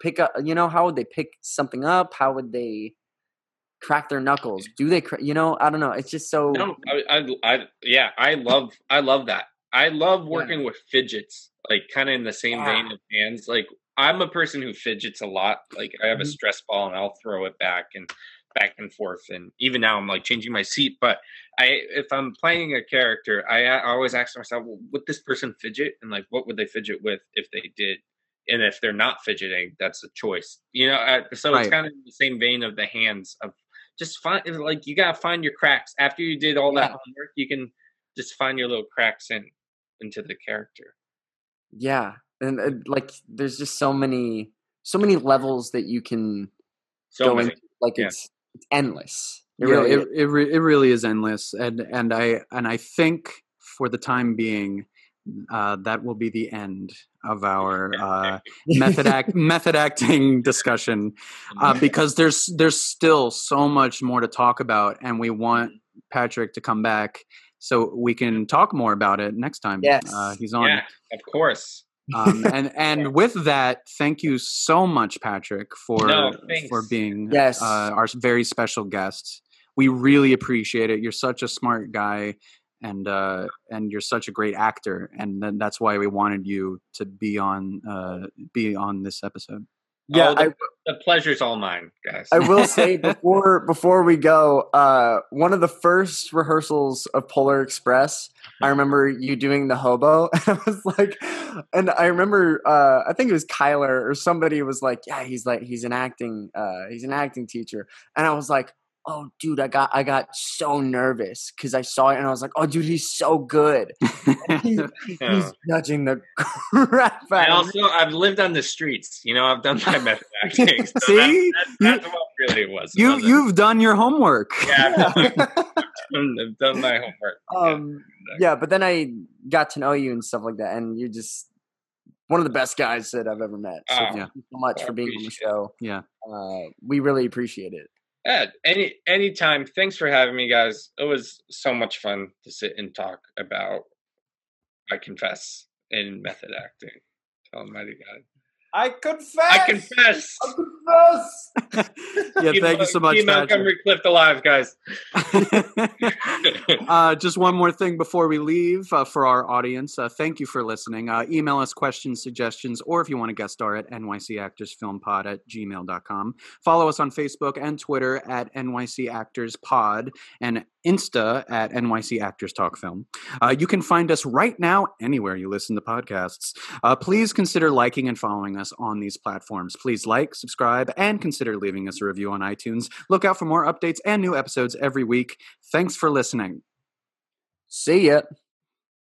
pick up, how would they pick something up? How would they crack their knuckles? Do they, I don't know. It's just so. No, I love that. I love working with fidgets, like kind of in the same vein of hands. Like, I'm a person who fidgets a lot. Like, I have a stress ball and I'll throw it back and forth, and even now I'm like changing my seat, but if I'm playing a character, I always ask myself, well, would this person fidget, and like what would they fidget with if they did, and if they're not fidgeting, that's a choice, so it's kind of in the same vein of the hands, of just find, like, you gotta find your cracks after you did all that homework. You can just find your little cracks into the character. And like, there's just so many levels that you can go into. Like it's endless. It really is endless. And I think for the time being, that will be the end of our method acting discussion, because there's still so much more to talk about, and we want Patrick to come back so we can talk more about it next time. Yes. He's on. Yeah, of course. And with that, thank you so much, Patrick, for being our very special guest. We really appreciate it. You're such a smart guy. And you're such a great actor, and that's why we wanted you to be on this episode. Yeah, the pleasure's all mine, guys. I will say before we go, one of the first rehearsals of Polar Express, I remember you doing the hobo, and I was like, and I remember I think it was Kyler or somebody was like, yeah, he's an acting teacher, and I was like, oh, dude, I got so nervous because I saw it and I was like, oh, dude, he's so good. He's judging the crap out of me. And also, I've lived on the streets. You know, I've done my method acting. So see? That's what really it was. You've done your homework. Yeah, I've done my homework. Yeah, but then I got to know you and stuff like that, and you're just one of the best guys that I've ever met. So thank you so much for being on the show. Yeah, we really appreciate it. Yeah, anytime. Thanks for having me, guys. It was so much fun to sit and talk about I Confess in method acting. Almighty God. I confess. Yeah, thank you so much. Keep Montgomery Clift alive, guys. Just one more thing before we leave for our audience. Thank you for listening. Email us questions, suggestions, or if you want to guest star at nycactorsfilmpod@gmail.com. Follow us on Facebook and Twitter at nycactorspod and Insta at NYC Actors Talk Film. You can find us right now anywhere you listen to podcasts. Please consider liking and following us on these platforms. Please like, subscribe, and consider leaving us a review on iTunes. Look out for more updates and new episodes every week. Thanks for listening. See ya.